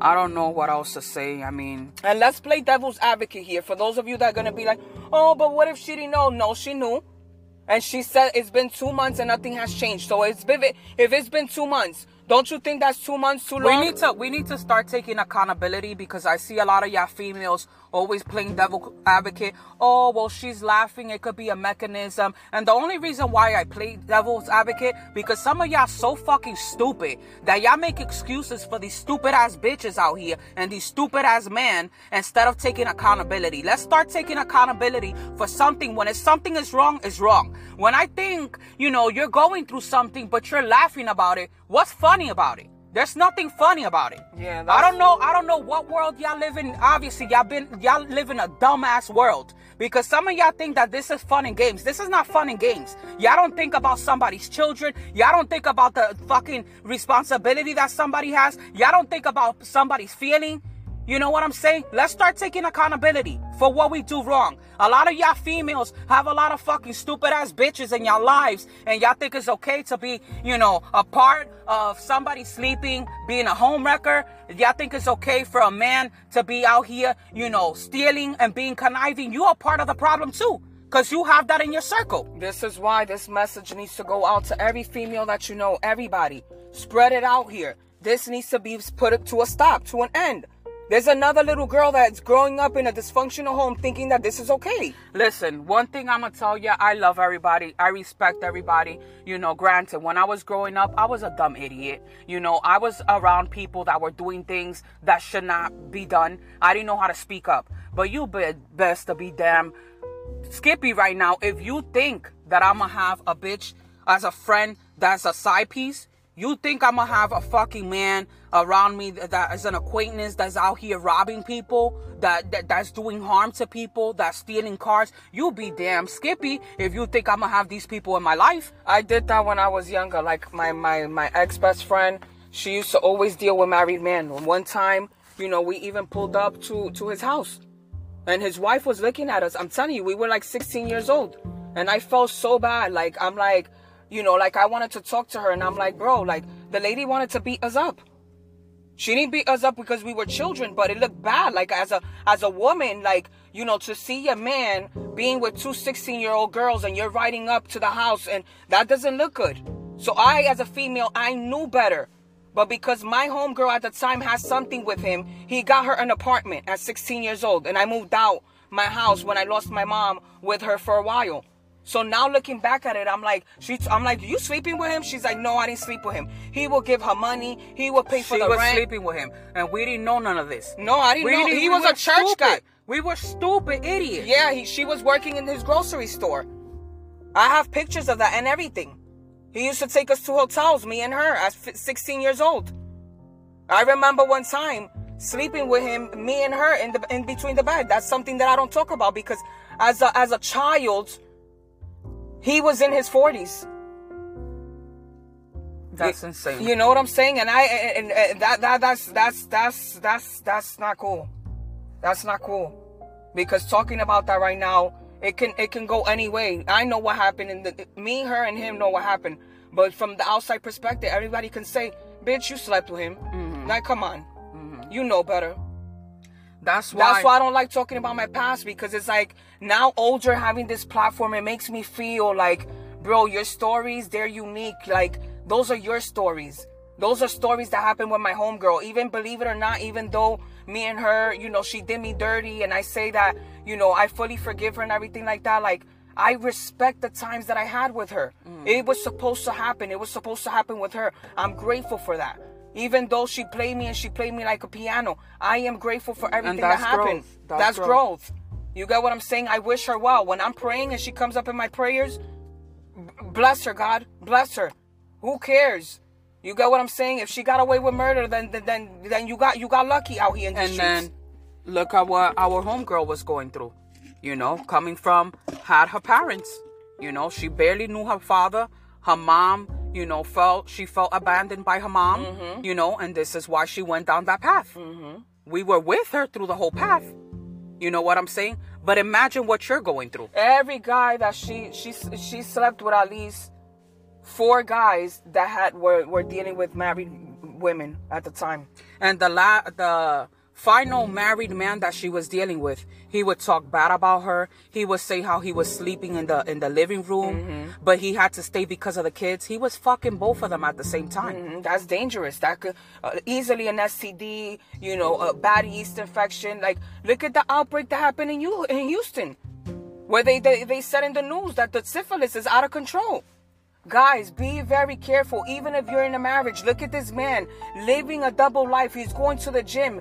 I don't know what else to say. I mean... And let's play devil's advocate here. For those of you that are going to be like, oh, but what if she didn't know? No, she knew. And she said it's been two months and nothing has changed. So it's been, if it's been two months... Don't you think that's two months too long? We need to we need to start taking accountability, because I see a lot of y'all females always playing devil advocate. Oh, well, she's laughing. It could be a mechanism. And the only reason why I play devil's advocate, because some of y'all so fucking stupid that y'all make excuses for these stupid ass bitches out here and these stupid ass men instead of taking accountability. Let's start taking accountability for something. When it's something is wrong, it's wrong. When I think, you know, you're going through something, but you're laughing about it, what's funny about it? There's nothing funny about it. Yeah, I don't know. I don't know what world y'all live in. Obviously, y'all been y'all live in a dumbass world, because some of y'all think that this is fun and games. This is not fun and games. Y'all don't think about somebody's children. Y'all don't think about the fucking responsibility that somebody has. Y'all don't think about somebody's feeling. You know what I'm saying? Let's start taking accountability for what we do wrong. A lot of y'all females have a lot of fucking stupid ass bitches in y'all lives, and y'all think it's okay to be, you know, a part of somebody sleeping, being a home wrecker. Y'all think it's okay for a man to be out here, you know, stealing and being conniving. You are part of the problem too, because you have that in your circle. This is why this message needs to go out to every female that you know, everybody. Spread it out here. This needs to be put to a stop, to an end. There's another little girl that's growing up in a dysfunctional home thinking that this is okay. Listen, one thing I'm going to tell you, I love everybody. I respect everybody. You know, granted, when I was growing up, I was a dumb idiot. You know, I was around people that were doing things that should not be done. I didn't know how to speak up. But you be best to be damn skippy right now. If you think that I'm going to have a bitch as a friend that's a side piece, you think I'm going to have a fucking man around me that is an acquaintance that's out here robbing people, that, that that's doing harm to people, that's stealing cars? You be damn skippy if you think I'm going to have these people in my life. I did that when I was younger. Like my, my, my ex-best friend, she used to always deal with married men. One time, you know, we even pulled up to, to his house and his wife was looking at us. I'm telling you, we were like sixteen years old, and I felt so bad. Like, I'm like... You know, like I wanted to talk to her, and I'm like, bro, like the lady wanted to beat us up. She didn't beat us up because we were children, but it looked bad. Like as a as a woman, like, you know, to see a man being with two sixteen-year-old girls and you're riding up to the house, and that doesn't look good. So I, as a female, I knew better. But because my homegirl at the time had something with him, he got her an apartment at sixteen years old, and I moved out my house when I lost my mom with her for a while. So now looking back at it, I'm like, she, I'm like, you sleeping with him? She's like, no, I didn't sleep with him. He will give her money. He will pay for the rent. She was sleeping with him, and we didn't know none of this. No, I didn't know. He was a church guy. We were stupid idiots. Yeah, he, she was working in his grocery store. I have pictures of that and everything. He used to take us to hotels, me and her, at sixteen years old. I remember one time sleeping with him, me and her, in the in between the bed. That's something that I don't talk about, because as a, as a child, he was in his forties. That's insane. You know what I'm saying? And I and, and that that that's that's that's that's that's not cool. That's not cool. Because talking about that right now, it can it can go any way. I know what happened, and the, me, her, and him know what happened. But from the outside perspective, everybody can say, "Bitch, you slept with him." Mm-hmm. Like, come on, mm-hmm. You know better. That's why, That's why I don't like talking about my past, because it's like, now older, having this platform, it makes me feel like, bro, your stories, they're unique. Like, those are your stories. Those are stories that happened with my homegirl. Even, believe it or not, even though me and her, you know, she did me dirty, and I say that, you know, I fully forgive her and everything like that. Like, I respect the times that I had with her. Mm. It was supposed to happen. It was supposed to happen with her. I'm grateful for that. Even though she played me and she played me like a piano, I am grateful for everything that happened. Growth. That's, that's growth. growth. You get what I'm saying? I wish her well. When I'm praying and she comes up in my prayers, Bless her, God. Bless her. Who cares? You get what I'm saying? If she got away with murder, then then then you got you got lucky out here in the and streets. And then look at what our homegirl was going through. You know, coming from had her parents. You know, she barely knew her father. Her mom, you know, felt she felt abandoned by her mom. Mm-hmm. You know, and this is why she went down that path. Mm-hmm. We were with her through the whole path. You know what I'm saying? But imagine what you're going through. Every guy that she she she slept with, at least four guys that had were, were dealing with married women at the time. And the la- the final married man that she was dealing with, he would talk bad about her. He would say how he was sleeping in the in the living room, mm-hmm. but he had to stay because of the kids. He was fucking both of them at the same time. Mm-hmm. That's dangerous. That could uh, easily an S T D, you know, a bad yeast infection. Like, look at the outbreak that happened in you in Houston, where they, they they said in the news that the syphilis is out of control. Guys, be very careful. Even if you're in a marriage, look at this man living a double life. He's going to the gym,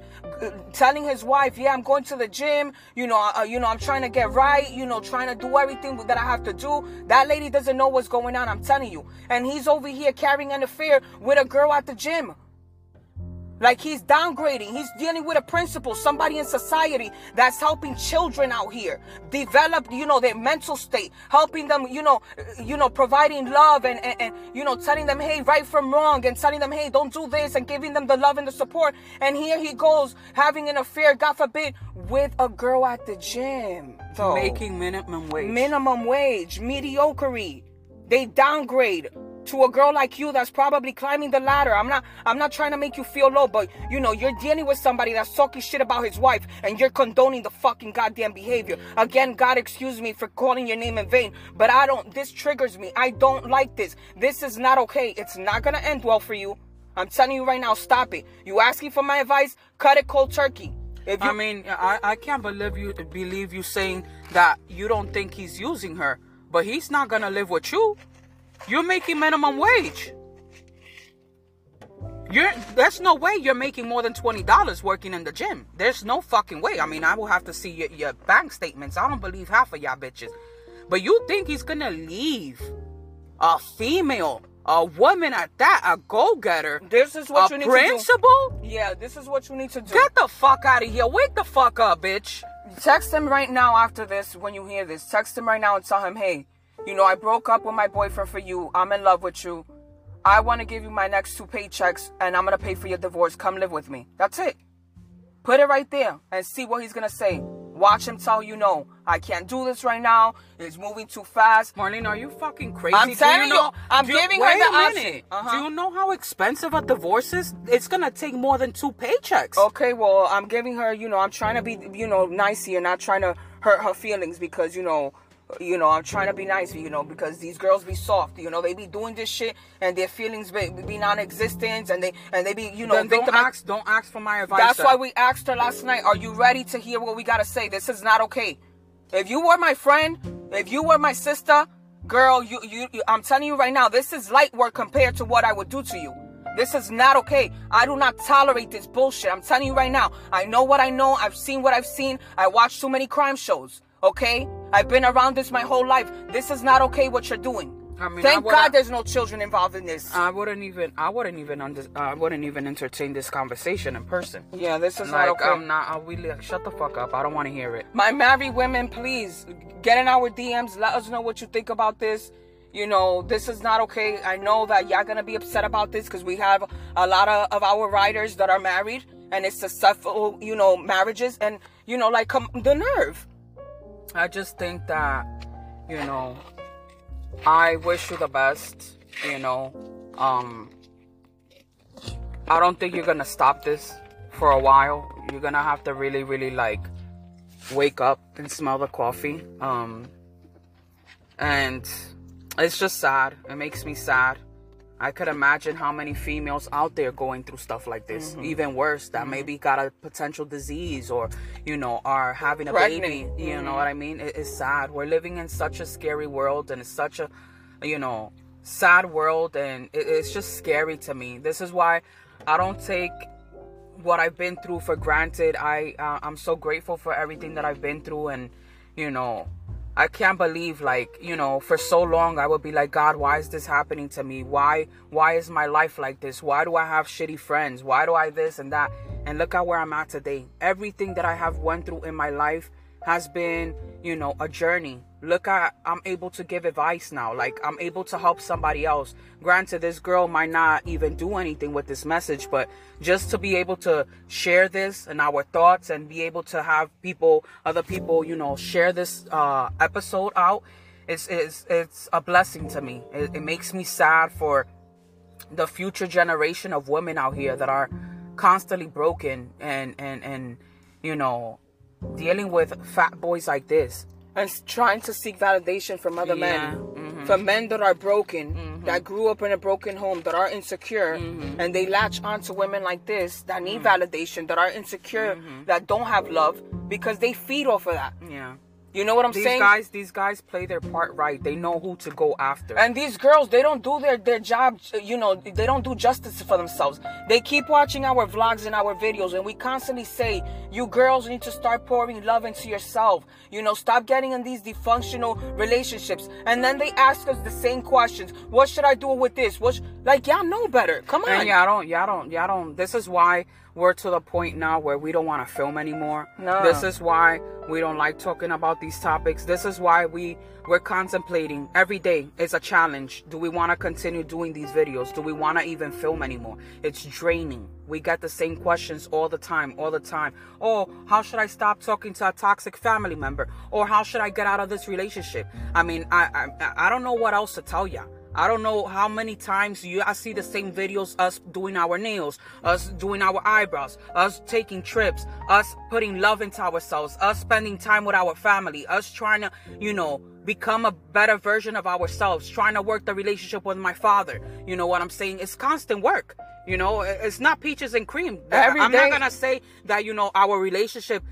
telling his wife, "Yeah, I'm going to the gym. You know, uh, you know, I'm trying to get right. You know, trying to do everything that I have to do." That lady doesn't know what's going on. I'm telling you. And he's over here carrying an affair with a girl at the gym. Like, he's downgrading. He's dealing with a principal, somebody in society that's helping children out here develop, you know, their mental state, helping them, you know, you know, providing love and, and, and, you know, telling them, hey, right from wrong, and telling them, hey, don't do this, and giving them the love and the support. And here he goes having an affair, God forbid, with a girl at the gym. So, making minimum wage. Minimum wage, mediocrity. They downgrade. To a girl like you that's probably climbing the ladder. I'm not I'm not trying to make you feel low, but you know, you're dealing with somebody that's talking shit about his wife and you're condoning the fucking goddamn behavior. Again, God excuse me for calling your name in vain, but I don't, this triggers me. I don't like this. This is not okay. It's not gonna end well for you. I'm telling you right now, stop it. You asking for my advice? Cut it cold turkey. If you, I mean, I, I can't believe you believe you saying that you don't think he's using her, but he's not gonna live with you. You're making minimum wage. You're there's no way you're making more than twenty dollars working in the gym. There's no fucking way. I mean, I will have to see your, your bank statements. I don't believe half of y'all bitches. But you think he's gonna leave a female, a woman at that, a go-getter? This is what you need to do. A principal? Yeah, this is what you need to do. Get the fuck out of here. Wake the fuck up, bitch. Text him right now after this, when you hear this. Text him right now and tell him, hey, you know, I broke up with my boyfriend for you. I'm in love with you. I want to give you my next two paychecks, and I'm going to pay for your divorce. Come live with me. That's it. Put it right there and see what he's going to say. Watch him tell you, no, I can't do this right now. It's moving too fast. Marlene, are you fucking crazy? I'm telling you, know, you I'm do, giving her the option. Uh-huh. Do you know how expensive a divorce is? It's going to take more than two paychecks. Okay, well, I'm giving her, you know, I'm trying to be, you know, nice here, not trying to hurt her feelings because, you know, You know, I'm trying to be nice, you know, because these girls be soft, you know, they be doing this shit and their feelings be, be non-existent and they and they be, you know, victim. Don't ask, don't ask for my advice. That's why we asked her last night, are you ready to hear what we got to say? This is not okay. If you were my friend, if you were my sister, girl, you, you, you I'm telling you right now, this is light work compared to what I would do to you. This is not okay. I do not tolerate this bullshit. I'm telling you right now, I know what I know. I've seen what I've seen. I watched too many crime shows. Okay? I've been around this my whole life. This is not okay what you're doing. I mean, thank I God there's no children involved in this. I wouldn't even I wouldn't even under, I wouldn't even entertain this conversation in person. Yeah, this is like, not okay. I'm not I really like, shut the fuck up. I don't want to hear it. My married women, please get in our D Ms. Let us know what you think about this. You know, this is not okay. I know that y'all gonna be upset about this because we have a lot of, of our writers that are married and it's successful, you know, marriages, and you know, like come the nerve. I just think that, you know, I wish you the best, you know, um, I don't think you're going to stop this for a while. You're going to have to really, really, like, wake up and smell the coffee, um, and it's just sad. It makes me sad. I could imagine how many females out there going through stuff like this, mm-hmm. even worse, that mm-hmm. maybe got a potential disease or, you know, are having a Pregnant. baby, you mm-hmm. know what I mean? It, it's sad. We're living in such a scary world and it's such a, you know, sad world, and it, it's just scary to me. This is why I don't take what I've been through for granted. I, uh, I'm so grateful for everything that I've been through, and, you know, I can't believe, like, you know, for so long I would be like, God, why is this happening to me? Why, why is my life like this? Why do I have shitty friends? Why do I this and that? And look at where I'm at today. Everything that I have went through in my life has been, you know, a journey. Look at, I'm able to give advice now. Like, I'm able to help somebody else. Granted, this girl might not even do anything with this message, but just to be able to share this and our thoughts and be able to have people, other people, you know, share this uh, episode out, it's, it's, it's a blessing to me. It, it makes me sad for the future generation of women out here that are constantly broken and, and, and, you know, dealing with fat boys like this. And trying to seek validation from other yeah. men. Mm-hmm. From men that are broken, mm-hmm. that grew up in a broken home, that are insecure, mm-hmm. and they latch on to women like this that need mm-hmm. validation, that are insecure, mm-hmm. that don't have love, because they feed off of that. Yeah. You know what I'm these saying? These guys, these guys play their part right. They know who to go after. And these girls, they don't do their, their job, you know, they don't do justice for themselves. They keep watching our vlogs and our videos, and we constantly say, you girls need to start pouring love into yourself. You know, stop getting in these dysfunctional relationships. And then they ask us the same questions. What should I do with this? What sh-? Like, y'all know better. Come on. And y'all don't, y'all don't, y'all don't. This is why we're to the point now where we don't want to film anymore. No. This is why we don't like talking about these topics. This is why we, we're contemplating every day. It's a challenge. Do we want to continue doing these videos? Do we want to even film anymore? It's draining. We get the same questions all the time, all the time. Oh, how should I stop talking to a toxic family member? Or how should I get out of this relationship? I mean, I I, I don't know what else to tell ya. I don't know how many times you I see the same videos, us doing our nails, us doing our eyebrows, us taking trips, us putting love into ourselves, us spending time with our family, us trying to, you know, become a better version of ourselves, trying to work the relationship with my father. You know what I'm saying? It's constant work. You know, it's not peaches and cream. Every I'm day. not going to say that, you know, our relationship,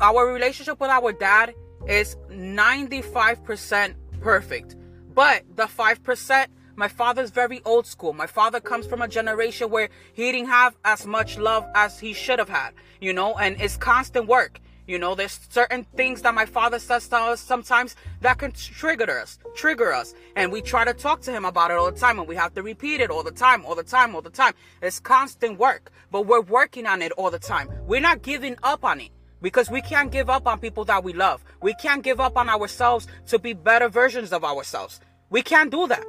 our relationship with our dad is ninety-five percent perfect. But the five percent, my father's very old school. My father comes from a generation where he didn't have as much love as he should have had, you know, and it's constant work. You know, there's certain things that my father says to us sometimes that can trigger us, trigger us. And we try to talk to him about it all the time, and we have to repeat it all the time, all the time, all the time. It's constant work, but we're working on it all the time. We're not giving up on it. Because we can't give up on people that we love. We can't give up on ourselves to be better versions of ourselves. We can't do that.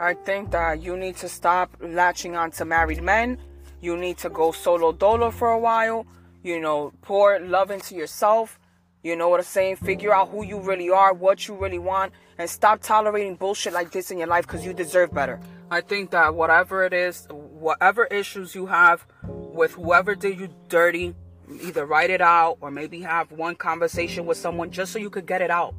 I think that you need to stop latching on to married men. You need to go solo dolo for a while. You know, pour love into yourself. You know what I'm saying? Figure out who you really are, what you really want. And stop tolerating bullshit like this in your life, because you deserve better. I think that whatever it is, whatever issues you have with whoever did you dirty, either write it out or maybe have one conversation with someone just so you could get it out.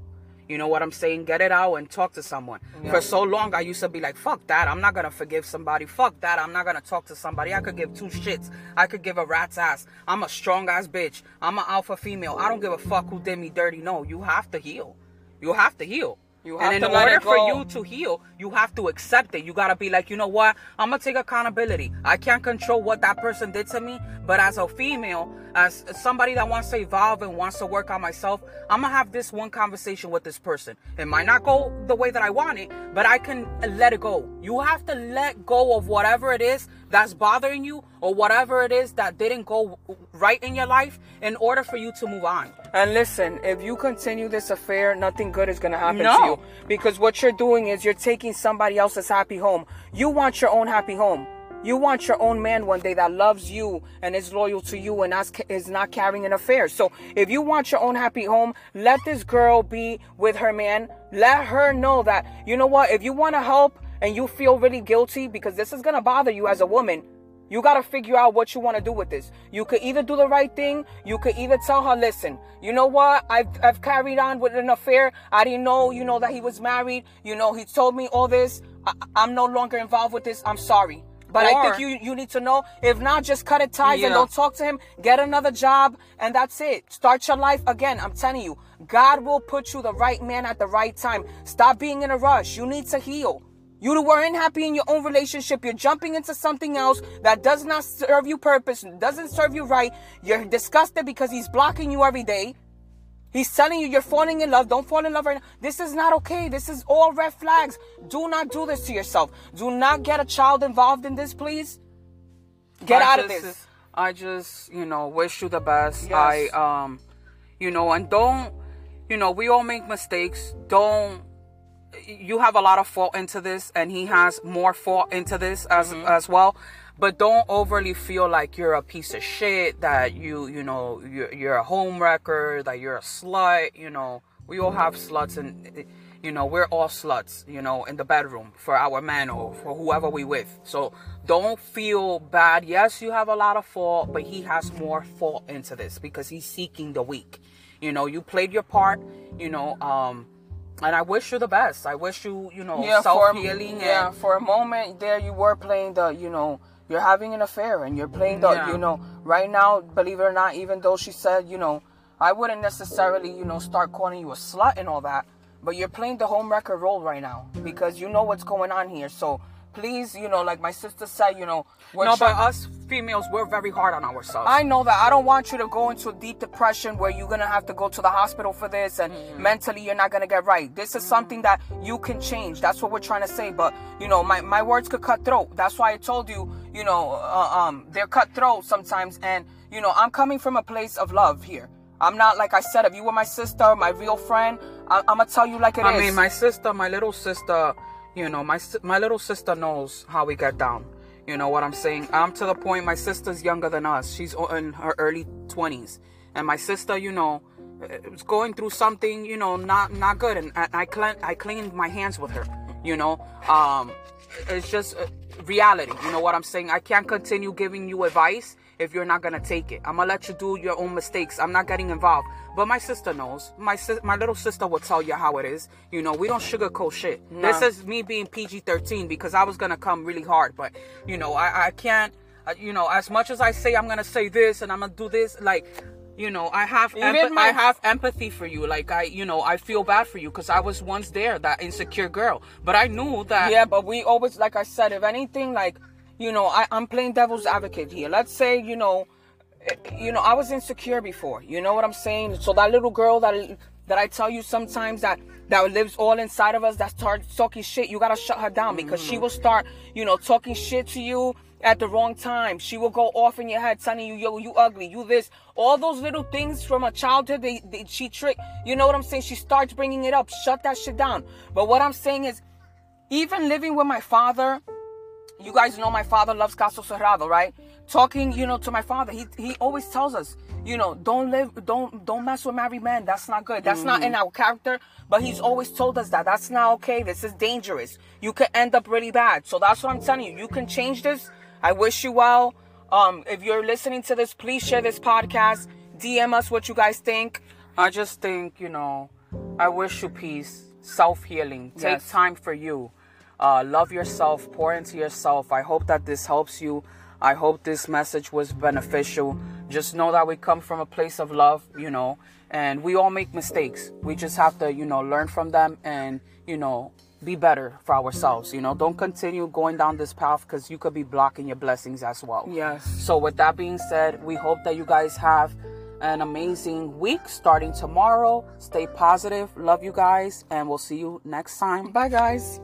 You know what I'm saying? Get it out and talk to someone. Yeah. For so long, I used to be like, fuck that. I'm not going to forgive somebody. Fuck that. I'm not going to talk to somebody. I could give two shits. I could give a rat's ass. I'm a strong ass bitch. I'm an alpha female. I don't give a fuck who did me dirty. No, you have to heal. You have to heal. You have and in to order for you to heal, you have to accept it. You got to be like, you know what? I'm going to take accountability. I can't control what that person did to me. But as a female, as somebody that wants to evolve and wants to work on myself, I'm going to have this one conversation with this person. It might not go the way that I want it, but I can let it go. You have to let go of whatever it is that's bothering you or whatever it is that didn't go right in your life in order for you to move on. And listen, if you continue this affair, nothing good is going to happen no. to you. Because what you're doing is you're taking somebody else's happy home. You want your own happy home. You want your own man one day that loves you and is loyal to you and is not carrying an affair. So if you want your own happy home, let this girl be with her man. Let her know that, you know what, if you want to help and you feel really guilty, because this is going to bother you as a woman, you got to figure out what you want to do with this. You could either do the right thing. You could either tell her, listen, you know what? I've, I've carried on with an affair. I didn't know, you know, that he was married. You know, he told me all this. I, I'm no longer involved with this. I'm sorry. But or, I think you, you need to know. If not, just cut it ties yeah. and don't talk to him. Get another job. And that's it. Start your life again. I'm telling you, God will put you the right man at the right time. Stop being in a rush. You need to heal. You weren't happy in your own relationship. You're jumping into something else that does not serve you purpose, doesn't serve you right. You're disgusted because he's blocking you every day. He's telling you you're falling in love. Don't fall in love right now. This is not okay. This is all red flags. Do not do this to yourself. Do not get a child involved in this, please. Get I out just, of this. I just, you know, wish you the best. Yes. I, um, you know, and don't, you know, we all make mistakes. Don't. You have a lot of fault into this, and he has more fault into this as mm-hmm. as well. But don't overly feel like you're a piece of shit, that you, you know, you're, you're a homewrecker, that you're a slut, you know. We all have sluts, and, you know, we're all sluts, you know, in the bedroom for our man or for whoever we with. So don't feel bad. Yes, you have a lot of fault, but he has more fault into this because he's seeking the weak. You know, you played your part, you know, um... and I wish you the best. I wish you, you know, yeah, self-healing. Yeah, and for a moment there you were playing the, you know, you're having an affair and you're playing the, yeah. you know, right now, believe it or not, even though she said, you know, I wouldn't necessarily, you know, start calling you a slut and all that, but you're playing the homewrecker role right now because you know what's going on here. So please, you know, like my sister said, you know. We're no, trying- but us females, we're very hard on ourselves. I know that. I don't want you to go into a deep depression where you're going to have to go to the hospital for this and mm-hmm. mentally you're not going to get right. This is mm-hmm. something that you can change. That's what we're trying to say. But, you know, my, my words could cut throat. That's why I told you, you know, uh, um, they're cut throat sometimes. And, you know, I'm coming from a place of love here. I'm not, like I said, if you were my sister, my real friend, I- I'm going to tell you like it I is. I mean, my sister, my little sister, you know, my, my little sister knows how we get down. You know what I'm saying? I'm to the point, my sister's younger than us. She's in her early twenties. And my sister, you know, is going through something, you know, not not good. And I, I, clean, I cleaned my hands with her, you know. Um, it's just reality, you know what I'm saying? I can't continue giving you advice if you're not going to take it. I'm going to let you do your own mistakes. I'm not getting involved. But my sister knows. My si- my little sister will tell you how it is. You know, we don't sugarcoat shit. No. This is me being P G thirteen because I was going to come really hard. But, you know, I, I can't, uh, you know, as much as I say I'm going to say this and I'm going to do this, like, you know, I have empa- my- I have empathy for you. Like, I, you know, I feel bad for you because I was once there, that insecure girl. But I knew that. Yeah, but we always, like I said, if anything, like, you know, I, I'm playing devil's advocate here. Let's say, you know, you know, I was insecure before. You know what I'm saying? So that little girl that that I tell you sometimes that, that lives all inside of us, that starts talking shit, you got to shut her down because mm-hmm. she will start, you know, talking shit to you at the wrong time. She will go off in your head telling you, yo, you ugly, you this. All those little things from her childhood, they, they, she tricked. You know what I'm saying? She starts bringing it up. Shut that shit down. But what I'm saying is, even living with my father... You guys know my father loves Caso Cerrado, right? Talking, you know, to my father, he he always tells us, you know, don't live, don't don't mess with married men. That's not good. That's mm. not in our character. But he's always told us that that's not okay. This is dangerous. You could end up really bad. So that's what I'm telling you. You can change this. I wish you well. Um, if you're listening to this, please share this podcast. D M us what you guys think. I just think, you know, I wish you peace, self-healing. Yes. Take time for you. Uh, love yourself, pour into yourself. I hope that this helps you. I hope this message was beneficial. Just know that we come from a place of love, you know, and we all make mistakes. We just have to, you know, learn from them and, you know, be better for ourselves. You know, don't continue going down this path because you could be blocking your blessings as well. Yes. So with that being said, we hope that you guys have an amazing week starting tomorrow. Stay positive. Love you guys. And we'll see you next time. Bye, guys.